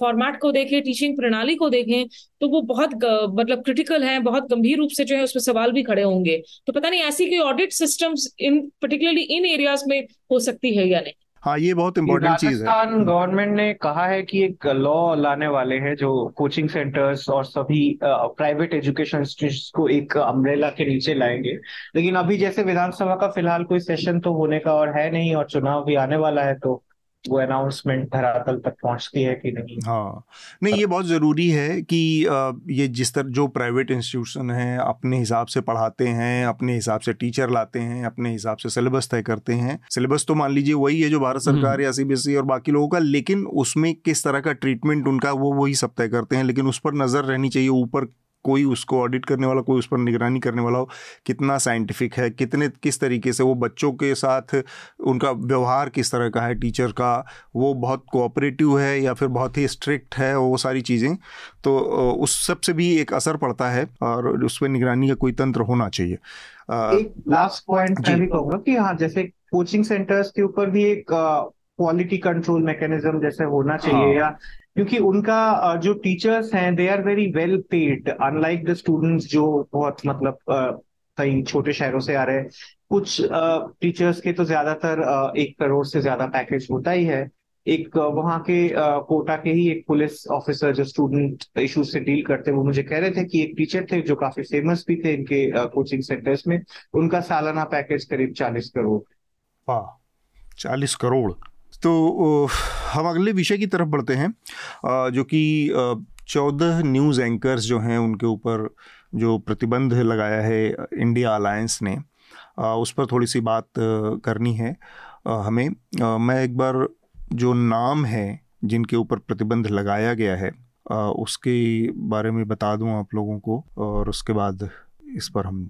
फॉर्मेट को देखें, टीचिंग प्रणाली को देखें, तो वो बहुत मतलब क्रिटिकल है, बहुत गंभीर रूप से जो है उसमें सवाल भी खड़े होंगे। तो पता नहीं ऐसी कोई audit systems in particularly in areas में हो सकती है या नहीं। हाँ, ये बहुत इम्पोर्टेंट चीज है। राजस्थान गवर्नमेंट ने कहा है कि एक लॉ लाने वाले हैं जो कोचिंग सेंटर्स और सभी प्राइवेट एजुकेशन इंस्टीट्यूट्स को एक अम्ब्रेला के नीचे लाएंगे, लेकिन अभी जैसे विधानसभा का फिलहाल कोई सेशन तो होने का और है नहीं, और चुनाव भी आने वाला है, तो वो अनाउंसमेंट धरातल तक पहुंचती है कि नहीं। हाँ नहीं, ये बहुत ज़रूरी है कि ये जिस तरह जो प्राइवेट इंस्टीट्यूशन हैं अपने हिसाब से पढ़ाते हैं, अपने हिसाब से टीचर लाते हैं, अपने हिसाब से सिलेबस तय करते हैं। सिलेबस तो मान लीजिए वही है जो भारत सरकार या सीबीएसई और बाकी लोगों का, लेकिन उसमें किस तरह का ट्रीटमेंट उनका वो वही सब तय करते हैं, लेकिन उस पर नज़र रहनी चाहिए। ऊपर कोई उसको ऑडिट करने वाला, कोई उस पर निगरानी करने वाला हो, कितना साइंटिफिक है, कितने किस तरीके से वो बच्चों के साथ उनका व्यवहार किस तरह का है, टीचर का वो बहुत कोऑपरेटिव है या फिर बहुत ही स्ट्रिक्ट है, वो सारी चीज़ें, तो उस सब से भी एक असर पड़ता है और उस पर निगरानी का कोई तंत्र होना चाहिए। एक लास्ट पॉइंट मैं भी कहूँगा कि हाँ, जैसे कोचिंग सेंटर्स के ऊपर भी एक क्वालिटी कंट्रोल मैकेनिज्म जैसे होना चाहिए, या क्योंकि उनका जो टीचर्स हैं they are very well paid, unlike the students जो बहुत मतलब कहीं छोटे शहरों से आ रहे हैं। कुछ टीचर्स के तो ज्यादातर एक करोड़ से ज्यादा पैकेज होता ही है। एक वहाँ के कोटा के ही एक पुलिस ऑफिसर जो स्टूडेंट इशू से डील करते हैं, वो मुझे कह रहे थे कि एक टीचर थे जो काफी फेमस भी थे इनके कोचिंग सेंटर्स में, उनका सालाना पैकेज करीब चालीस करोड़ चालीस करोड़ तो हम अगले विषय की तरफ बढ़ते हैं, जो कि चौदह न्यूज़ एंकर्स जो हैं उनके ऊपर जो प्रतिबंध लगाया है इंडिया अलायंस ने, उस पर थोड़ी सी बात करनी है हमें। मैं एक बार जो नाम है जिनके ऊपर प्रतिबंध लगाया गया है उसके बारे में बता दूं आप लोगों को, और उसके बाद इस पर हम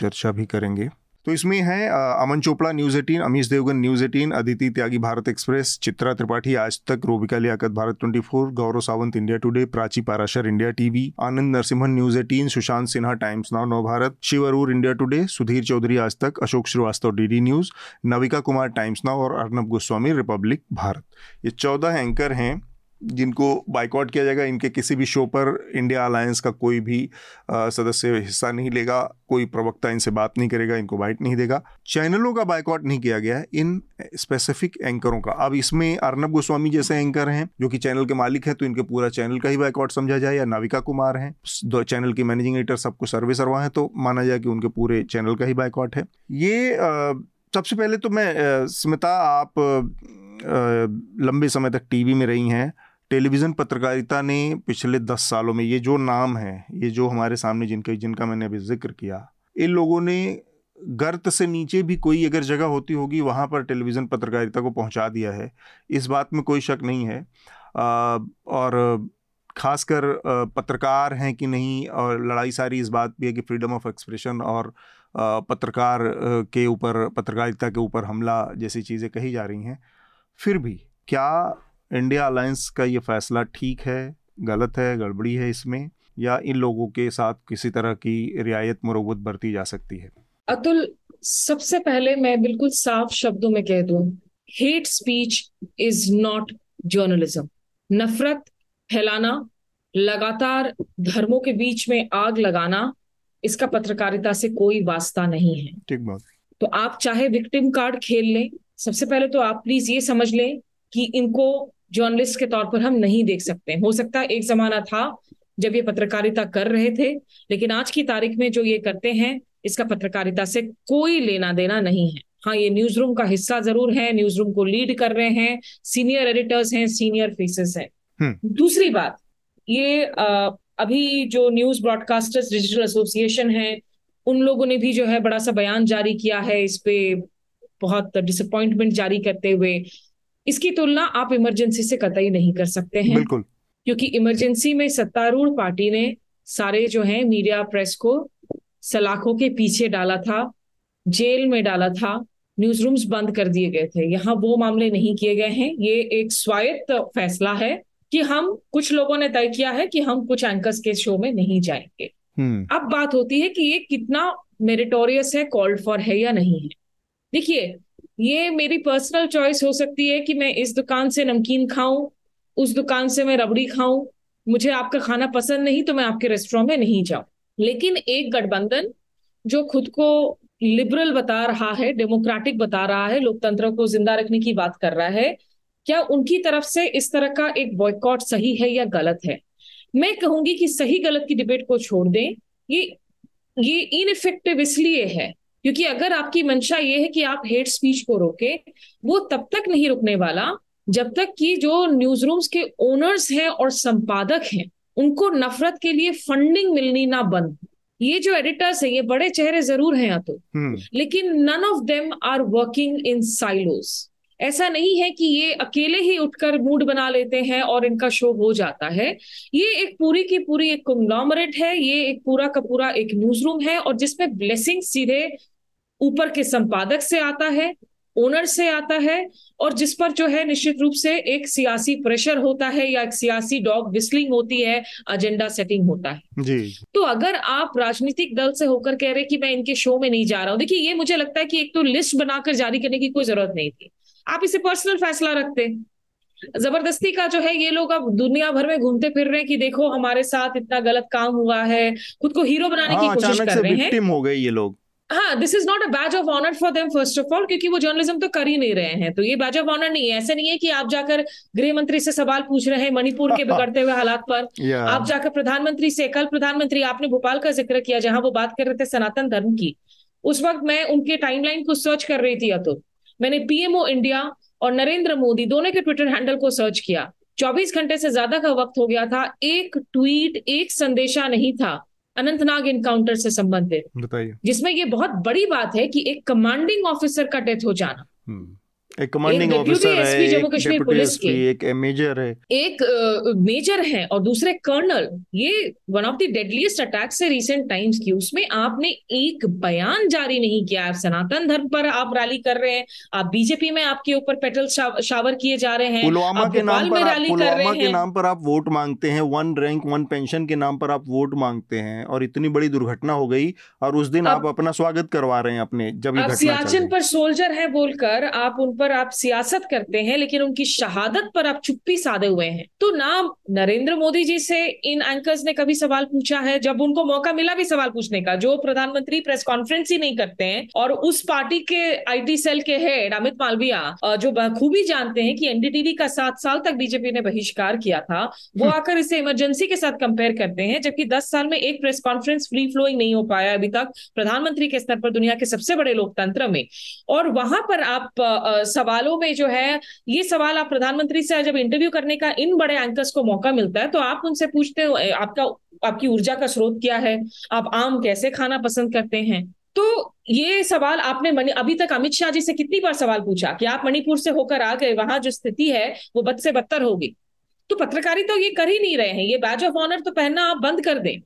चर्चा भी करेंगे। तो इसमें है अमन चोपड़ा न्यूज़ अठारह, अमीश देवगन न्यूज़ अठारह, अदिति त्यागी भारत एक्सप्रेस, चित्रा त्रिपाठी आज तक, रोबिका लियाकत भारत चौबीस, Gaurav Sawant India Today, Prachi Parashar India TV, Anand Narasimhan news अठारह, Sushant Sinha Times Now Nav Bharat, Shiv Aroor India Today, Sudhir Chaudhary Aaj Tak, Ashok Srivastava D D news, Navika Kumar Times Now और अर्नब गोस्वामी रिपब्लिक भारत। ये चौदह एंकर हैं जिनको बाइकआउट किया जाएगा। इनके किसी भी शो पर इंडिया अलायंस का कोई भी सदस्य हिस्सा नहीं लेगा, कोई प्रवक्ता इनसे बात नहीं करेगा, इनको बाइट नहीं देगा। चैनलों का बाइकआउट नहीं किया गया है इन स्पेसिफिक एंकरों का। अब इसमें अर्नब गोस्वामी जैसे एंकर हैं जो कि चैनल के मालिक हैं, तो इनके पूरा चैनल का ही बाइकआउट समझा जाए, या नाविका कुमार हैं दो चैनल की मैनेजिंग एडिटर, सबको सर्वे सर्वा है, तो माना जाए कि उनके पूरे चैनल का ही बाइकआउट है। ये सबसे पहले तो मैं स्मिता, आप लंबे समय तक टीवी में रही हैं, टेलीविज़न पत्रकारिता ने पिछले दस सालों में ये जो नाम है, ये जो हमारे सामने जिनके जिनका मैंने अभी जिक्र किया, इन लोगों ने गर्त से नीचे भी कोई अगर जगह होती होगी वहाँ पर टेलीविज़न पत्रकारिता को पहुँचा दिया है, इस बात में कोई शक नहीं है। आ, और खासकर पत्रकार हैं कि नहीं, और लड़ाई सारी इस बात भी है कि फ्रीडम ऑफ एक्सप्रेशन और पत्रकार के ऊपर, पत्रकारिता के ऊपर हमला जैसी चीज़ें कही जा रही हैं। फिर भी क्या इंडिया अलायंस का ये फैसला ठीक है, गलत है, गड़बड़ी है इसमें, या इन लोगों के साथ किसी तरह की रियायत मुरव्वत बरती जा सकती है? अतुल, सबसे पहले मैं बिल्कुल साफ शब्दों में कह दूं, hate speech is not journalism. नफरत फैलाना, लगातार धर्मों के बीच में आग लगाना, इसका पत्रकारिता से कोई वास्ता नहीं है। ठीक बात। तो आप चाहे विक्टिम कार्ड खेल लें, सबसे पहले तो आप प्लीज ये समझ लें कि इनको जर्नलिस्ट के तौर पर हम नहीं देख सकते। हो सकता है एक जमाना था जब ये पत्रकारिता कर रहे थे, लेकिन आज की तारीख में जो ये करते हैं इसका पत्रकारिता से कोई लेना देना नहीं है। हाँ, ये न्यूज रूम का हिस्सा जरूर है, न्यूज रूम को लीड कर रहे हैं, सीनियर एडिटर्स हैं, सीनियर फेसेस हैं। दूसरी बात, ये आ, अभी जो न्यूज ब्रॉडकास्टर्स डिजिटल एसोसिएशन है, उन लोगों ने भी जो है बड़ा सा बयान जारी किया है इस पे, बहुत डिसअपॉइंटमेंट जारी करते हुए। इसकी तुलना आप इमरजेंसी से कतई नहीं कर सकते हैं, क्योंकि इमरजेंसी में सत्तारूढ़ पार्टी ने सारे जो है मीडिया प्रेस को सलाखों के पीछे डाला था, जेल में डाला था, न्यूज रूम्स बंद कर दिए गए थे। यहाँ वो मामले नहीं किए गए हैं। ये एक स्वायत्त फैसला है कि हम, कुछ लोगों ने तय किया है कि हम कुछ एंकर्स के शो में नहीं जाएंगे। अब बात होती है कि ये कितना मेरिटोरियस है, कॉल्ड फॉर है या नहीं है। देखिए, ये मेरी पर्सनल चॉइस हो सकती है कि मैं इस दुकान से नमकीन खाऊं, उस दुकान से मैं रबड़ी खाऊं, मुझे आपका खाना पसंद नहीं तो मैं आपके रेस्टोरेंट में नहीं जाऊं। लेकिन एक गठबंधन जो खुद को लिबरल बता रहा है, डेमोक्रेटिक बता रहा है, लोकतंत्र को जिंदा रखने की बात कर रहा है, क्या उनकी तरफ से इस तरह का एक बॉयकॉट सही है या गलत है? मैं कहूंगी कि सही गलत की डिबेट को छोड़ दें। ये ये इनइफेक्टिव इसलिए है क्योंकि अगर आपकी मंशा ये है कि आप हेट स्पीच को रोके, वो तब तक नहीं रुकने वाला जब तक कि जो न्यूज रूम्स के ओनर्स हैं और संपादक हैं उनको नफरत के लिए फंडिंग मिलनी ना बंद। ये जो एडिटर्स हैं, ये बड़े चेहरे जरूर हैं अतुल, लेकिन none of them are working in silos. ऐसा नहीं है कि ये अकेले ही उठकर मूड बना लेते हैं और इनका शो हो जाता है। ये एक पूरी की पूरी एक कॉन्ग्लोमरेट है, ये एक पूरा का पूरा एक न्यूज रूम है, और जिसमें ब्लेसिंग सीधे ऊपर के संपादक से आता है, ओनर से आता है, और जिस पर जो है निश्चित रूप से एक सियासी प्रेशर होता है या एक सियासी डॉग विस्लिंग होती है, एजेंडा सेटिंग होता है जी। तो अगर आप राजनीतिक दल से होकर कह रहे कि मैं इनके शो में नहीं जा रहा हूं, देखिए ये मुझे लगता है कि एक तो लिस्ट बनाकर जारी करने की कोई जरूरत नहीं थी, आप इसे पर्सनल फैसला रखते। जबरदस्ती का जो है ये लोग अब दुनिया भर में घूमते फिर रहे हैं कि देखो हमारे साथ इतना गलत काम हुआ है, खुद को हीरो बनाने हाँ, की कोशिश कर रहे हैं। विक्टिम हो गए ये लोग। हाँ, this is not a badge of honour for them first of all, क्योंकि वो जर्नलिज्म तो कर ही नहीं रहे हैं, तो ये बैज ऑफ ऑनर नहीं है। ऐसा नहीं है कि आप जाकर गृह मंत्री से सवाल पूछ रहे हैं मणिपुर के बिगड़ते हुए हालात पर, yeah. आप जाकर प्रधानमंत्री से, कल प्रधानमंत्री आपने भोपाल का जिक्र किया जहां वो बात कर रहे थे सनातन धर्म की। उस वक्त मैं उनके टाइमलाइन को सर्च कर रही थी अतुल, मैंने पीएमओ इंडिया और नरेंद्र मोदी दोनों के ट्विटर हैंडल को सर्च किया। चौबीस घंटे से ज्यादा का वक्त हो गया था, एक ट्वीट, एक संदेशा नहीं था अनंतनाग इनकाउंटर से संबंधित, बताइए, जिसमें ये बहुत बड़ी बात है कि एक कमांडिंग ऑफिसर का डेथ हो जाना, एक कमांडिंग ऑफिसर है, जम्मू कश्मीर पुलिस के एक मेजर है, एक मेजर है और दूसरे कर्नल। ये one of the deadliest attacks है रिसेंट टाइम्स की, उसमें आपने एक बयान जारी नहीं किया। आप सनातन धर्म पर आप रैली कर रहे हैं, आप बीजेपी में आपके ऊपर पेट्रोल शावर किए जा रहे हैं, पुलवामा के नाम पर रैली कर रहे हैं, के नाम पर आप वोट मांगते हैं, वन रैंक वन पेंशन के नाम पर आप वोट मांगते हैं, और इतनी बड़ी दुर्घटना हो गई और उस दिन आप अपना स्वागत करवा रहे हैं अपने, जब ये सियाचिन पर सोल्जर है बोलकर आप उन पर आप सियासत करते हैं, लेकिन उनकी शहादत पर आप चुप्पी साधे हुए हैं। तो ना नरेंद्र मोदी जी से इन एंकर्स ने कभी सवाल पूछा है, जब उनको मौका मिला भी सवाल पूछने का, जो प्रधानमंत्री प्रेस कॉन्फ्रेंस ही नहीं करते हैं, और उस पार्टी के आईटी सेल के हेड अमित मालविया जो बखूबी जानते हैं कि एनडीटीवी का सात साल तक बीजेपी ने बहिष्कार किया था, वो आकर इसे इमरजेंसी के साथ कंपेयर करते हैं, जबकि दस साल में एक प्रेस कॉन्फ्रेंस फ्री फ्लोइंग नहीं हो पाया अभी तक प्रधानमंत्री के स्तर पर दुनिया के सबसे बड़े लोकतंत्र में, और वहां पर आप सवालों में जो है ये सवाल आप प्रधानमंत्री से जब इंटरव्यू करने का इन बड़े एंकर्स को मौका मिलता है तो आप उनसे पूछते हो आपका आपकी ऊर्जा का स्रोत क्या है, आप आम कैसे खाना पसंद करते हैं। तो ये सवाल आपने अभी तक अमित शाह जी से कितनी बार सवाल पूछा कि आप मणिपुर से होकर आ गए, वहां जो स्थिति है वो बद से बदतर होगी। तो पत्रकारिता तो ये कर ही नहीं रहे हैं, ये बैज ऑफ ऑनर तो पहनना आप बंद कर दें।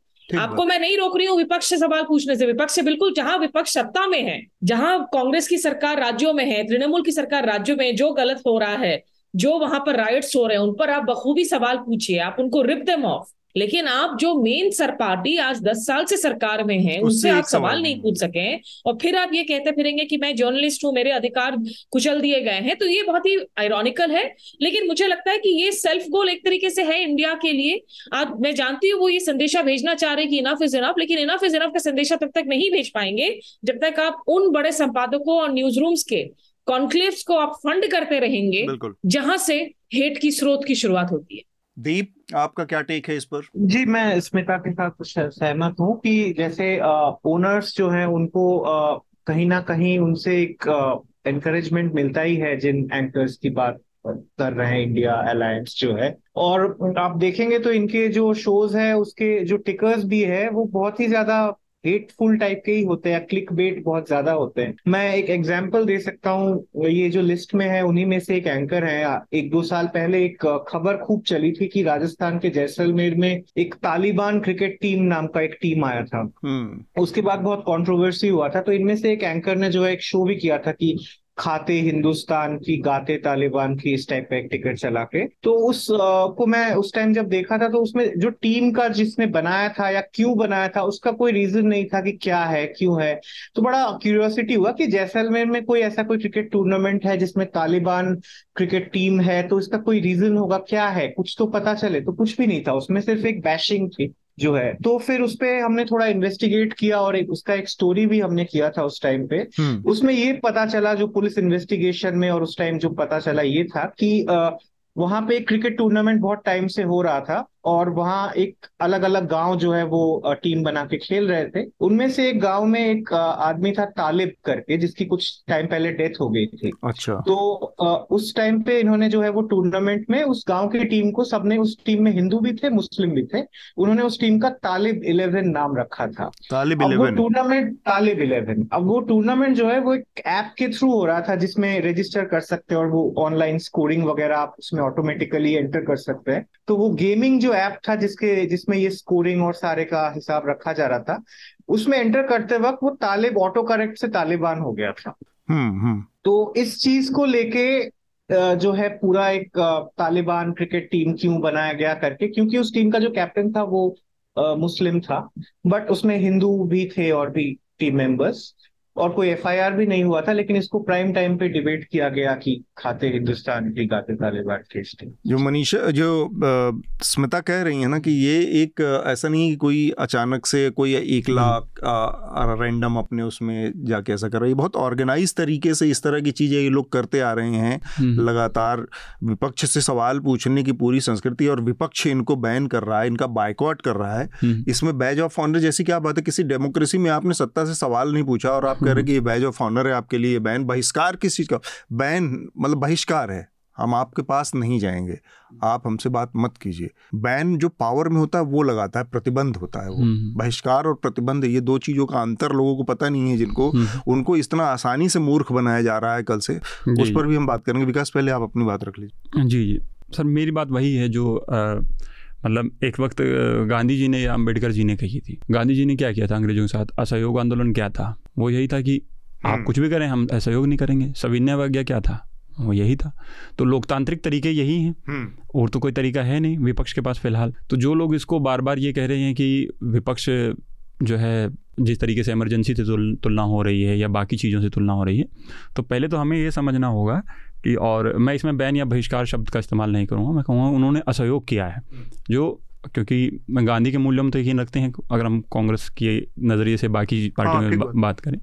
आपको मैं नहीं रोक रही हूँ विपक्ष से सवाल पूछने से, विपक्ष से बिल्कुल, जहां विपक्ष सत्ता में है, जहां कांग्रेस की सरकार राज्यों में है, तृणमूल की सरकार राज्यों में, जो गलत हो रहा है जो वहां पर राइट्स हो रहे हैं उन पर आप बखूबी सवाल पूछिए, आप उनको रिप देम ऑफ, लेकिन आप जो मेन सर पार्टी आज दस साल से सरकार में है उससे आप सवाल नहीं पूछ सके और फिर आप ये कहते फिरेंगे कि मैं जर्नलिस्ट हूँ, मेरे अधिकार कुचल दिए गए हैं। तो ये बहुत ही आयरॉनिकल है, लेकिन मुझे लगता है कि ये सेल्फ गोल एक तरीके से है इंडिया के लिए। आप, मैं जानती हूँ वो ये संदेशा भेजना चाह रहे कि इनफ इज इनफ, लेकिन इनफ इज इनफ का संदेशा तब तक नहीं भेज पाएंगे जब तक आप उन बड़े संपादकों और न्यूज रूम्स के कॉन्क्लेव्स को आप फंड करते रहेंगे जहां से हेट की स्रोत की शुरुआत होती है। दीप, आपका क्या टेक है इस पर? जी, मैं स्मिता के साथ सहमत हूँ कि जैसे ओनर्स जो हैं उनको आ, कहीं ना कहीं उनसे एक एनकरेजमेंट मिलता ही है जिन एंकर्स की बात कर रहे हैं इंडिया अलायंस जो है। और आप देखेंगे तो इनके जो शोज है उसके जो टिकर्स भी है वो बहुत ही ज्यादा हेटफुल टाइप के ही होते हैं, क्लिक बेट बहुत ज्यादा होते हैं। मैं एक एग्जांपल दे सकता हूँ, ये जो लिस्ट में है उन्हीं में से एक एंकर है। एक दो साल पहले एक खबर खूब चली थी कि राजस्थान के जैसलमेर में एक तालिबान क्रिकेट टीम नाम का एक टीम आया था, उसके बाद बहुत कंट्रोवर्सी हुआ था। तो इनमें से एक एंकर ने जो है एक शो भी किया था कि खाते हिंदुस्तान की गाते तालिबान की, इस टाइप का एक टिकट चला के। तो उस आ, को मैं उस टाइम जब देखा था तो उसमें जो टीम का जिसने बनाया था या क्यों बनाया था उसका कोई रीजन नहीं था कि क्या है क्यों है। तो बड़ा क्यूरियोसिटी हुआ कि जैसलमेर में कोई ऐसा कोई क्रिकेट टूर्नामेंट है जिसमें तालिबान क्रिकेट टीम है, तो इसका कोई रीजन होगा, क्या है, कुछ तो पता चले। तो कुछ भी नहीं था उसमें, सिर्फ एक बैशिंग थी जो है। तो फिर उसपे हमने थोड़ा इन्वेस्टिगेट किया और एक, उसका एक स्टोरी भी हमने किया था उस टाइम पे। उसमें ये पता चला जो पुलिस इन्वेस्टिगेशन में और उस टाइम जो पता चला ये था कि आ, वहां पे एक क्रिकेट टूर्नामेंट बहुत टाइम से हो रहा था और वहाँ एक अलग अलग गांव जो है वो टीम बना के खेल रहे थे। उनमें से एक गांव में एक आदमी था तालिब करके जिसकी कुछ टाइम पहले डेथ हो गई थी। अच्छा। तो उस टाइम पे इन्होंने जो है वो टूर्नामेंट में उस गांव की टीम को सबने, उस टीम में हिंदू भी थे मुस्लिम भी थे, उन्होंने उस टीम का तालिब इलेवन नाम रखा था। Talib eleven tournament, Talib eleven. अब वो टूर्नामेंट जो है वो एक ऐप के थ्रू हो रहा था जिसमें रजिस्टर कर सकते हैं और वो ऑनलाइन स्कोरिंग वगैरह आप उसमें ऑटोमेटिकली एंटर कर सकते हैं। तो वो गेमिंग जो ऐप था जिसके जिसमें ये स्कोरिंग और सारे का हिसाब रखा जा रहा था, उसमें एंटर करते वक्त वो तालिब ऑटो करेक्ट से तालिबान हो गया था। हम्म। तो इस चीज को लेके जो है पूरा एक तालिबान क्रिकेट टीम क्यों बनाया गया करके, क्योंकि उस टीम का जो कैप्टन था वो आ, मुस्लिम था, बट उसमें हिंदू भी थे और भी टीम मेंबर्स, और कोई एफआईआर भी नहीं हुआ था। लेकिन इसको प्राइम टाइम पे डिबेट किया गया कि खाते हिंदुस्तान की गाते तालिबान केस थे। जो मनीषा, जो स्मिता कह रही है ना कि ये एक ऐसा नहीं कोई अचानक से कोई एक लाख रैंडम अपने उसमें जाके ऐसा कर रहा है, ये बहुत ऑर्गेनाइज तरीके से इस तरह की चीज़ें ये लोग करते आ रहे हैं। लगातार विपक्ष से सवाल पूछने की पूरी संस्कृति, और विपक्ष इनको बैन कर रहा है, इनका बायकॉट कर रहा है। इसमें बैज ऑफ ऑनर जैसी क्या बात है? किसी डेमोक्रेसी में आपने सत्ता से सवाल नहीं पूछा और आप कह रहे कि ये बैज ऑफ ऑनर है आपके लिए। बैन, बहिष्कार किस चीज का? बैन मतलब बहिष्कार है, हम आपके पास नहीं जाएंगे, आप हमसे बात मत कीजिए। बैन जो पावर में होता है वो लगाता है, प्रतिबंध होता है वो। बहिष्कार और प्रतिबंध, ये दो चीज़ों का अंतर लोगों को पता नहीं है, जिनको उनको इतना आसानी से मूर्ख बनाया जा रहा है। कल से उस पर भी हम बात करेंगे। विकास, पहले आप अपनी बात रख लीजिए। जी जी सर, मेरी बात वही है जो मतलब एक वक्त गांधी जी ने या अम्बेडकर जी ने कही थी। गांधी जी ने क्या किया था अंग्रेजों के साथ? असहयोग आंदोलन क्या था? वो यही था कि आप कुछ भी करें, हम असहयोग नहीं करेंगे। सविनय अवज्ञा क्या था? वो यही था। तो लोकतांत्रिक तरीके यही हैं, और तो कोई तरीका है नहीं विपक्ष के पास फिलहाल। तो जो लोग इसको बार बार ये कह रहे हैं कि विपक्ष जो है जिस तरीके से इमरजेंसी से तुलना हो रही है या बाकी चीज़ों से तुलना हो रही है, तो पहले तो हमें ये समझना होगा कि, और मैं इसमें बैन या बहिष्कार शब्द का इस्तेमाल नहीं करूँगा, मैं कहूँगा उन्होंने असहयोग किया है। जो क्योंकि गांधी के मूल्यों में तो यही रखते हैं, अगर हम कांग्रेस के नज़रिए से बाकी पार्टियों में बा, बात करें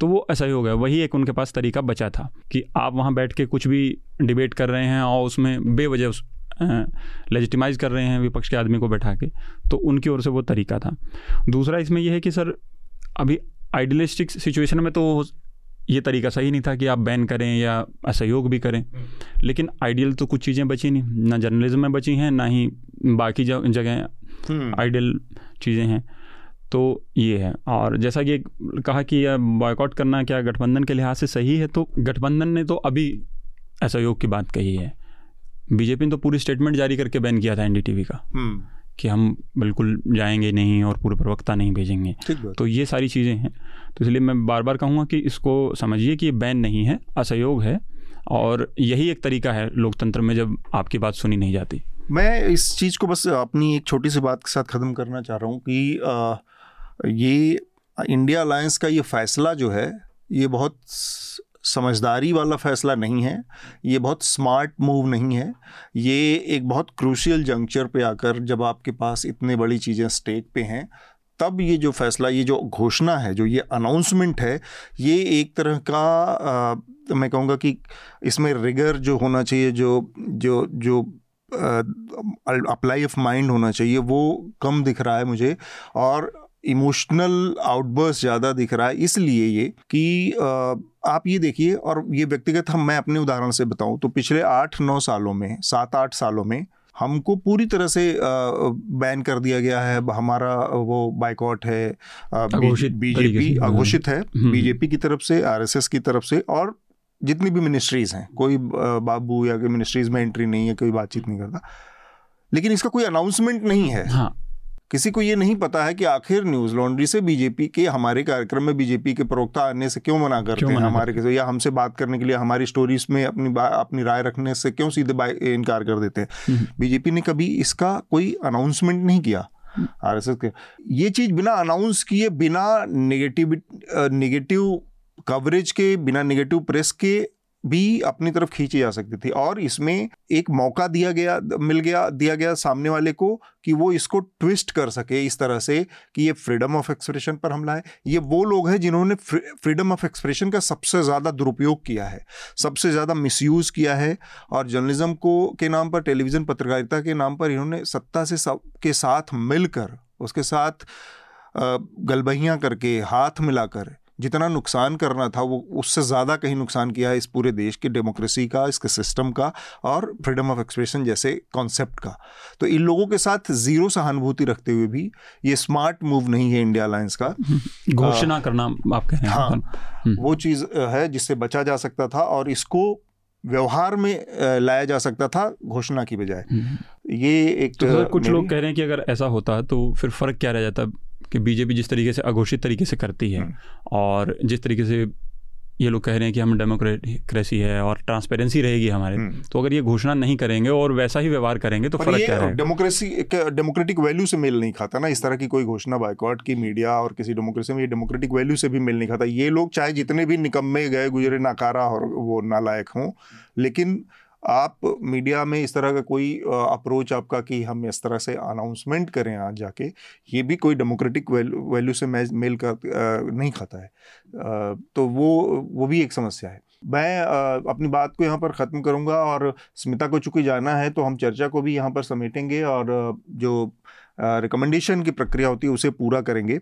तो वो असहयोग है। वही एक उनके पास तरीका बचा था कि आप वहाँ बैठ के कुछ भी डिबेट कर रहे हैं और उसमें बेवजह उस, लेजिटिमाइज कर रहे हैं विपक्ष के आदमी को बैठा के, तो उनकी ओर से वो तरीका था। दूसरा इसमें यह है कि सर अभी आइडियलिस्टिक सिचुएशन में तो ये तरीका सही नहीं था कि आप बैन करें या असहयोग भी करें, लेकिन आइडियल तो कुछ चीज़ें बची नहीं ना, जर्नलिज्म में बची हैं ना ही बाकी जगह आइडियल चीज़ें हैं। तो ये है। और जैसा कि कहा कि बॉयकॉट करना क्या गठबंधन के लिहाज से सही है, तो गठबंधन ने तो अभी असहयोग की बात कही है। बीजेपी ने तो पूरी स्टेटमेंट जारी करके बैन किया था एनडीटीवी का कि हम बिल्कुल जाएंगे नहीं और पूरे प्रवक्ता नहीं भेजेंगे। तो ये सारी चीज़ें हैं। तो इसलिए मैं बार बार कहूँगा कि इसको समझिए कि ये बैन नहीं है, असहयोग है। और यही एक तरीका है लोकतंत्र में जब आपकी बात सुनी नहीं जाती। मैं इस चीज़ को बस अपनी एक छोटी सी बात के साथ ख़त्म करना चाह रहा हूँ कि आ, ये इंडिया अलायंस का ये फ़ैसला जो है ये बहुत समझदारी वाला फ़ैसला नहीं है, ये बहुत स्मार्ट मूव नहीं है, ये एक बहुत क्रूशियल जंक्चर पे आकर जब आपके पास इतने बड़ी चीज़ें स्टेक पे हैं तब ये जो फ़ैसला, ये जो घोषणा है, जो ये अनाउंसमेंट है, ये एक तरह का आ, मैं कहूँगा कि इसमें रिगर जो होना चाहिए, जो जो जो अप्लाई ऑफ माइंड होना चाहिए वो कम दिख रहा है मुझे, और इमोशनल आउटबर्स्ट ज़्यादा दिख रहा है। इसलिए ये कि आ, आप ये देखिए, और ये व्यक्तिगत हम मैं अपने उदाहरण से बताऊं तो पिछले आठ नौ सालों में सात आठ सालों में हमको पूरी तरह से बैन कर दिया गया है, हमारा वो बाइकॉट है, बीजेपी अघोषित है, बीजेपी की तरफ से, आरएसएस की तरफ से, और जितनी भी मिनिस्ट्रीज़ हैं, कोई बाबू या कोई मिनिस्ट्रीज़ में एंट्री नहीं है, कोई बातचीत नहीं करता, लेकिन इसका कोई अनाउंसमेंट नहीं है। हाँ। किसी को ये नहीं पता है कि आखिर न्यूज़ लॉन्ड्री से बीजेपी के हमारे कार्यक्रम में बीजेपी के प्रवक्ता आने से क्यों मना करते हैं, हमारे के या हमसे बात करने के लिए, हमारी स्टोरीज में अपनी अपनी राय रखने से क्यों सीधे इनकार कर देते हैं। बीजेपी ने कभी इसका कोई अनाउंसमेंट नहीं किया। आरएसएस के ये चीज़ बिना अनाउंस किए, बिना नेगेटिव नेगेटिव कवरेज के, बिना नेगेटिव प्रेस के भी अपनी तरफ खींची जा सकती थी, और इसमें एक मौका दिया गया मिल गया दिया गया सामने वाले को कि वो इसको ट्विस्ट कर सके इस तरह से कि ये फ्रीडम ऑफ एक्सप्रेशन पर हमला है। ये वो लोग हैं जिन्होंने फ्रीडम ऑफ एक्सप्रेशन का सबसे ज़्यादा दुरुपयोग किया है, सबसे ज़्यादा मिसयूज़ किया है, और जर्नलिज्म को के नाम पर, टेलीविज़न पत्रकारिता के नाम पर इन्होंने सत्ता से सब के साथ मिलकर, उसके साथ गलबहियाँ करके, हाथ मिलाकर जितना नुकसान करना था वो उससे ज़्यादा कहीं नुकसान किया है इस पूरे देश के डेमोक्रेसी का, इसके सिस्टम का और फ्रीडम ऑफ एक्सप्रेशन जैसे कॉन्सेप्ट का। तो इन लोगों के साथ ज़ीरो सहानुभूति रखते हुए भी ये स्मार्ट मूव नहीं है इंडिया अलायंस का। घोषणा करना आप कह रहे हैं, हाँ, वो चीज़ है जिससे बचा जा सकता था और इसको व्यवहार में लाया जा सकता था घोषणा की बजाय। ये एक तो कुछ लोग कह रहे हैं कि अगर ऐसा होता तो फिर फ़र्क क्या रह जाता कि बीजेपी जिस तरीके से अघोषित तरीके से करती है और जिस तरीके से ये लोग कह रहे हैं कि हम डेमोक्रेसी है और ट्रांसपेरेंसी रहेगी हमारे, तो अगर ये घोषणा नहीं करेंगे और वैसा ही व्यवहार करेंगे तो फर्क क्या है। डेमोक्रेसी डेमोक्रेटिक वैल्यू से मेल नहीं खाता ना इस तरह की कोई घोषणा, बाइकॉट की, मीडिया और किसी डेमोक्रेसी में ये डेमोक्रेटिक वैल्यू से भी मेल नहीं खाता। ये लोग चाहे जितने भी निकम्मे, गए गुजरे, नाकारा और वो नालायक हों, लेकिन आप मीडिया में इस तरह का कोई अप्रोच आपका कि हम इस तरह से अनाउंसमेंट करें आज जाके, ये भी कोई डेमोक्रेटिक वैल्यू से मेल कर नहीं खाता है। आ, तो वो वो भी एक समस्या है। मैं आ, अपनी बात को यहाँ पर ख़त्म करूँगा और स्मिता को चूँकि जाना है तो हम चर्चा को भी यहाँ पर समेटेंगे और जो रिकमेंडेशन की प्रक्रिया होती है उसे पूरा करेंगे।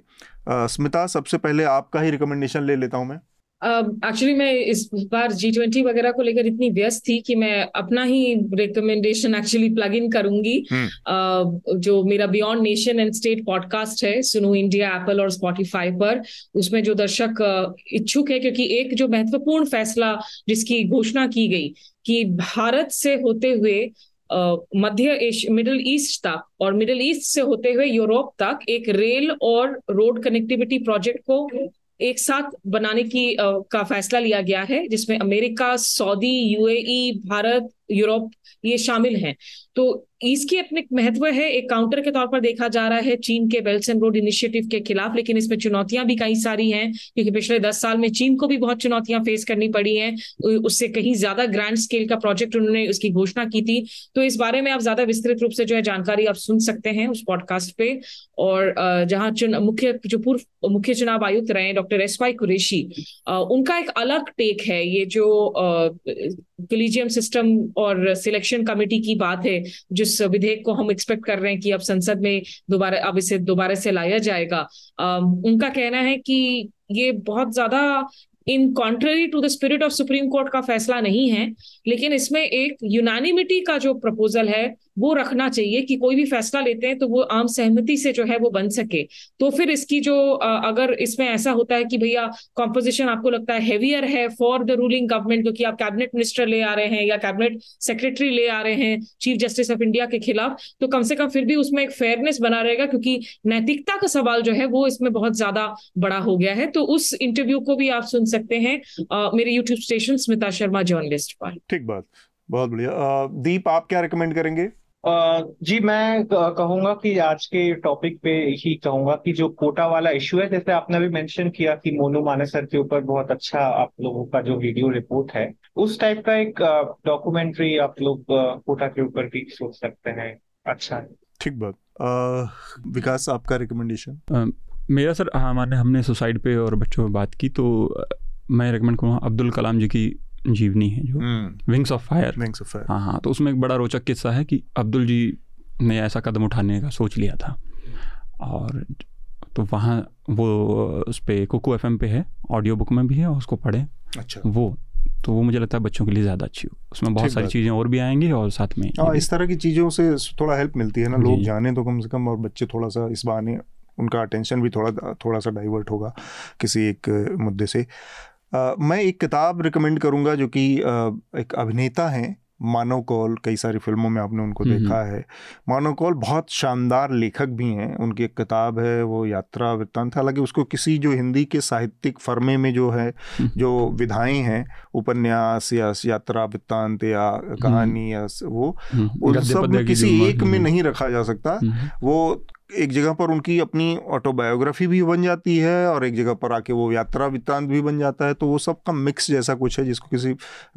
आ, स्मिता, सबसे पहले आपका ही रिकमेंडेशन ले लेता हूँ मैं। एक्चुअली uh, मैं इस बार जी ट्वेंटी वगैरह को लेकर इतनी व्यस्त थी कि मैं अपना ही रिकमेंडेशन एक्चुअली प्लग इन करूंगी। uh, जो मेरा beyond nation and state podcast है, सुनो इंडिया एप्पल और स्पॉटिफाई पर, उसमें जो दर्शक इच्छुक है, क्योंकि एक जो महत्वपूर्ण फैसला जिसकी घोषणा की गई कि भारत से होते हुए मध्य एशिया, मिडिल ईस्ट तक और मिडिल ईस्ट से होते हुए यूरोप तक एक रेल और रोड कनेक्टिविटी प्रोजेक्ट को एक साथ बनाने की आ, का फैसला लिया गया है, जिसमें America, Saudi, UAE, Bharat, Europe ये शामिल हैं। तो इसकी अपने महत्व है, एक काउंटर के तौर पर देखा जा रहा है चीन के बेल्ट एंड रोड इनिशिएटिव के खिलाफ, लेकिन इसमें चुनौतियां भी कई सारी हैं क्योंकि पिछले दस साल में चीन को भी बहुत चुनौतियां फेस करनी पड़ी हैं। उससे कहीं ज्यादा ग्रैंड स्केल का प्रोजेक्ट उन्होंने उसकी घोषणा की थी। तो इस बारे में आप ज्यादा विस्तृत रूप से जो है जानकारी आप सुन सकते हैं उस पॉडकास्ट पे। और जहाँ मुख्य जो पूर्व मुख्य चुनाव आयुक्त रहे डॉक्टर एस वाई कुरैशी, उनका एक अलग टेक है। ये जो कॉलेजियम सिस्टम और सिलेक्शन कमेटी की बात है, जिस विधेयक को हम एक्सपेक्ट कर रहे हैं कि अब संसद में दोबारा अब इसे दोबारा से लाया जाएगा, आ, उनका कहना है कि ये बहुत ज्यादा in contrary to the spirit of supreme court का फैसला नहीं है, लेकिन इसमें एक यूनानिमिटी का जो प्रपोजल है वो रखना चाहिए कि कोई भी फैसला लेते हैं तो वो आम सहमति से जो है वो बन सके। तो फिर इसकी जो अगर इसमें ऐसा होता है कि भैया कॉम्पोजिशन आपको लगता है हेवियर है फॉर द रूलिंग गवर्नमेंट, क्योंकि आप कैबिनेट मिनिस्टर ले आ रहे हैं या कैबिनेट सेक्रेटरी ले आ रहे हैं चीफ जस्टिस ऑफ इंडिया के खिलाफ, तो कम से कम फिर भी उसमें एक फेयरनेस बना रहेगा, क्योंकि नैतिकता का सवाल जो है वो इसमें बहुत ज्यादा बड़ा हो गया है। तो उस इंटरव्यू को भी आप सुन सकते हैं आ, मेरे YouTube station Smita Sharma journalist पर। ठीक बात, बहुत बढ़िया। दीप, आप क्या रिकमेंड करेंगे? जी मैं कहूंगा कि आज के टॉपिक पे ही कहूंगा कि जो कोटा वाला इश्यू है, जैसे आपने भी मेंशन किया कि मोनू मानेसर के ऊपर बहुत अच्छा आप लोगों का जो वीडियो रिपोर्ट है, उस टाइप का एक डॉक्यूमेंट्री आप लोग कोटा के ऊपर भी सोच सकते हैं, अच्छा है। ठीक बात। विकास, आपका रिकमेंडेशन? मेरा सर, हमारे हमने सोसाइटी पे और बच्चों में बात की, तो मैं रिकमेंड करूँगा अब्दुल कलाम जी की जीवनी है जो wings of fire. Wings of fire, हाँ हाँ। तो उसमें एक बड़ा रोचक किस्सा है कि अब्दुल जी ने ऐसा कदम उठाने का सोच लिया था, और तो वहाँ वो उस पर कोको एफ एम पे है, ऑडियो बुक में भी है, और उसको पढ़ें। अच्छा, वो तो वो मुझे लगता है बच्चों के लिए ज़्यादा अच्छी हो, उसमें बहुत सारी चीज़ें और भी आएंगी, और साथ में आ, इस तरह की चीज़ों से थोड़ा हेल्प मिलती है ना, लोग जाने तो कम से कम, और बच्चे थोड़ा सा इस बहाने उनका अटेंशन भी थोड़ा थोड़ा सा डाइवर्ट होगा किसी एक मुद्दे से। Uh, मैं एक किताब रिकमेंड करूंगा जो कि uh, एक अभिनेता हैं, मानव कौल, कई सारी फिल्मों में आपने उनको देखा है। मानव कौल बहुत शानदार लेखक भी हैं, उनकी एक किताब है वो यात्रा वृत्तांत, हालांकि उसको किसी जो हिंदी के साहित्यिक फर्मे में जो है जो विधाएं हैं, उपन्यास या यात्रा वृत्तांत या कहानी या वो, उन सब किसी एक में नहीं रखा जा सकता। वो एक जगह पर उनकी अपनी ऑटोबायोग्राफी भी बन जाती है, और एक जगह पर आके वो यात्रा वृत्तांत भी बन जाता है, तो वो सब का मिक्स जैसा कुछ है जिसको किसी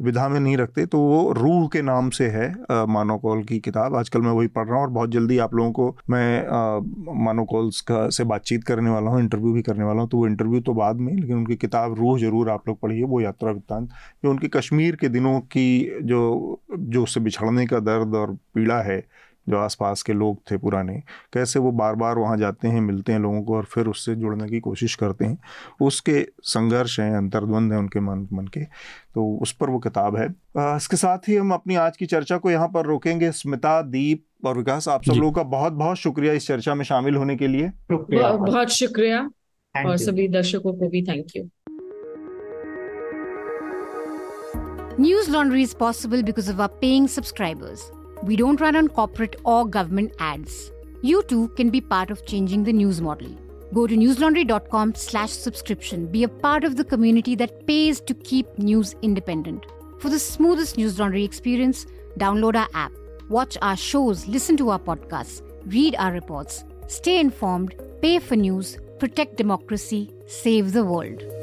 विधा में नहीं रखते। तो वो रूह के नाम से है मानव कौल की किताब, आजकल मैं वही पढ़ रहा हूँ, और बहुत जल्दी आप लोगों को मैं मानव कौल से बातचीत करने वाला हूँ, इंटरव्यू भी करने वाला हूँ, तो वो इंटरव्यू तो बाद में, लेकिन उनकी किताब रूह ज़रूर आप लोग पढ़िए। वो यात्रा वृत्तांत जो उनकी कश्मीर के दिनों की जो जो उससे बिछड़ने का दर्द और पीड़ा है, जो आसपास के लोग थे पुराने, कैसे वो बार बार वहाँ जाते हैं, मिलते हैं लोगों को, और फिर उससे जुड़ने की कोशिश करते हैं, उसके संघर्ष हैं, अंतर्द्वंद हैं उनके मन मन के, तो उस पर वो किताब है। आ, इसके साथ ही हम अपनी आज की चर्चा को यहाँ पर रोकेंगे। स्मिता, दीप और विकास, आप सब लोगों का बहुत बहुत शुक्रिया इस चर्चा में शामिल होने के लिए। बहुत शुक्रिया, और सभी दर्शकों को भी thank you. Newslaundry is possible because of our paying subscribers. We don't run on corporate or government ads. You too can be part of changing the news model. Go to newslaundry.com slash subscription. Be a part of the community that pays to keep news independent. For the smoothest News Laundry experience, download our app, watch our shows, listen to our podcasts, read our reports, stay informed, pay for news, protect democracy, save the world.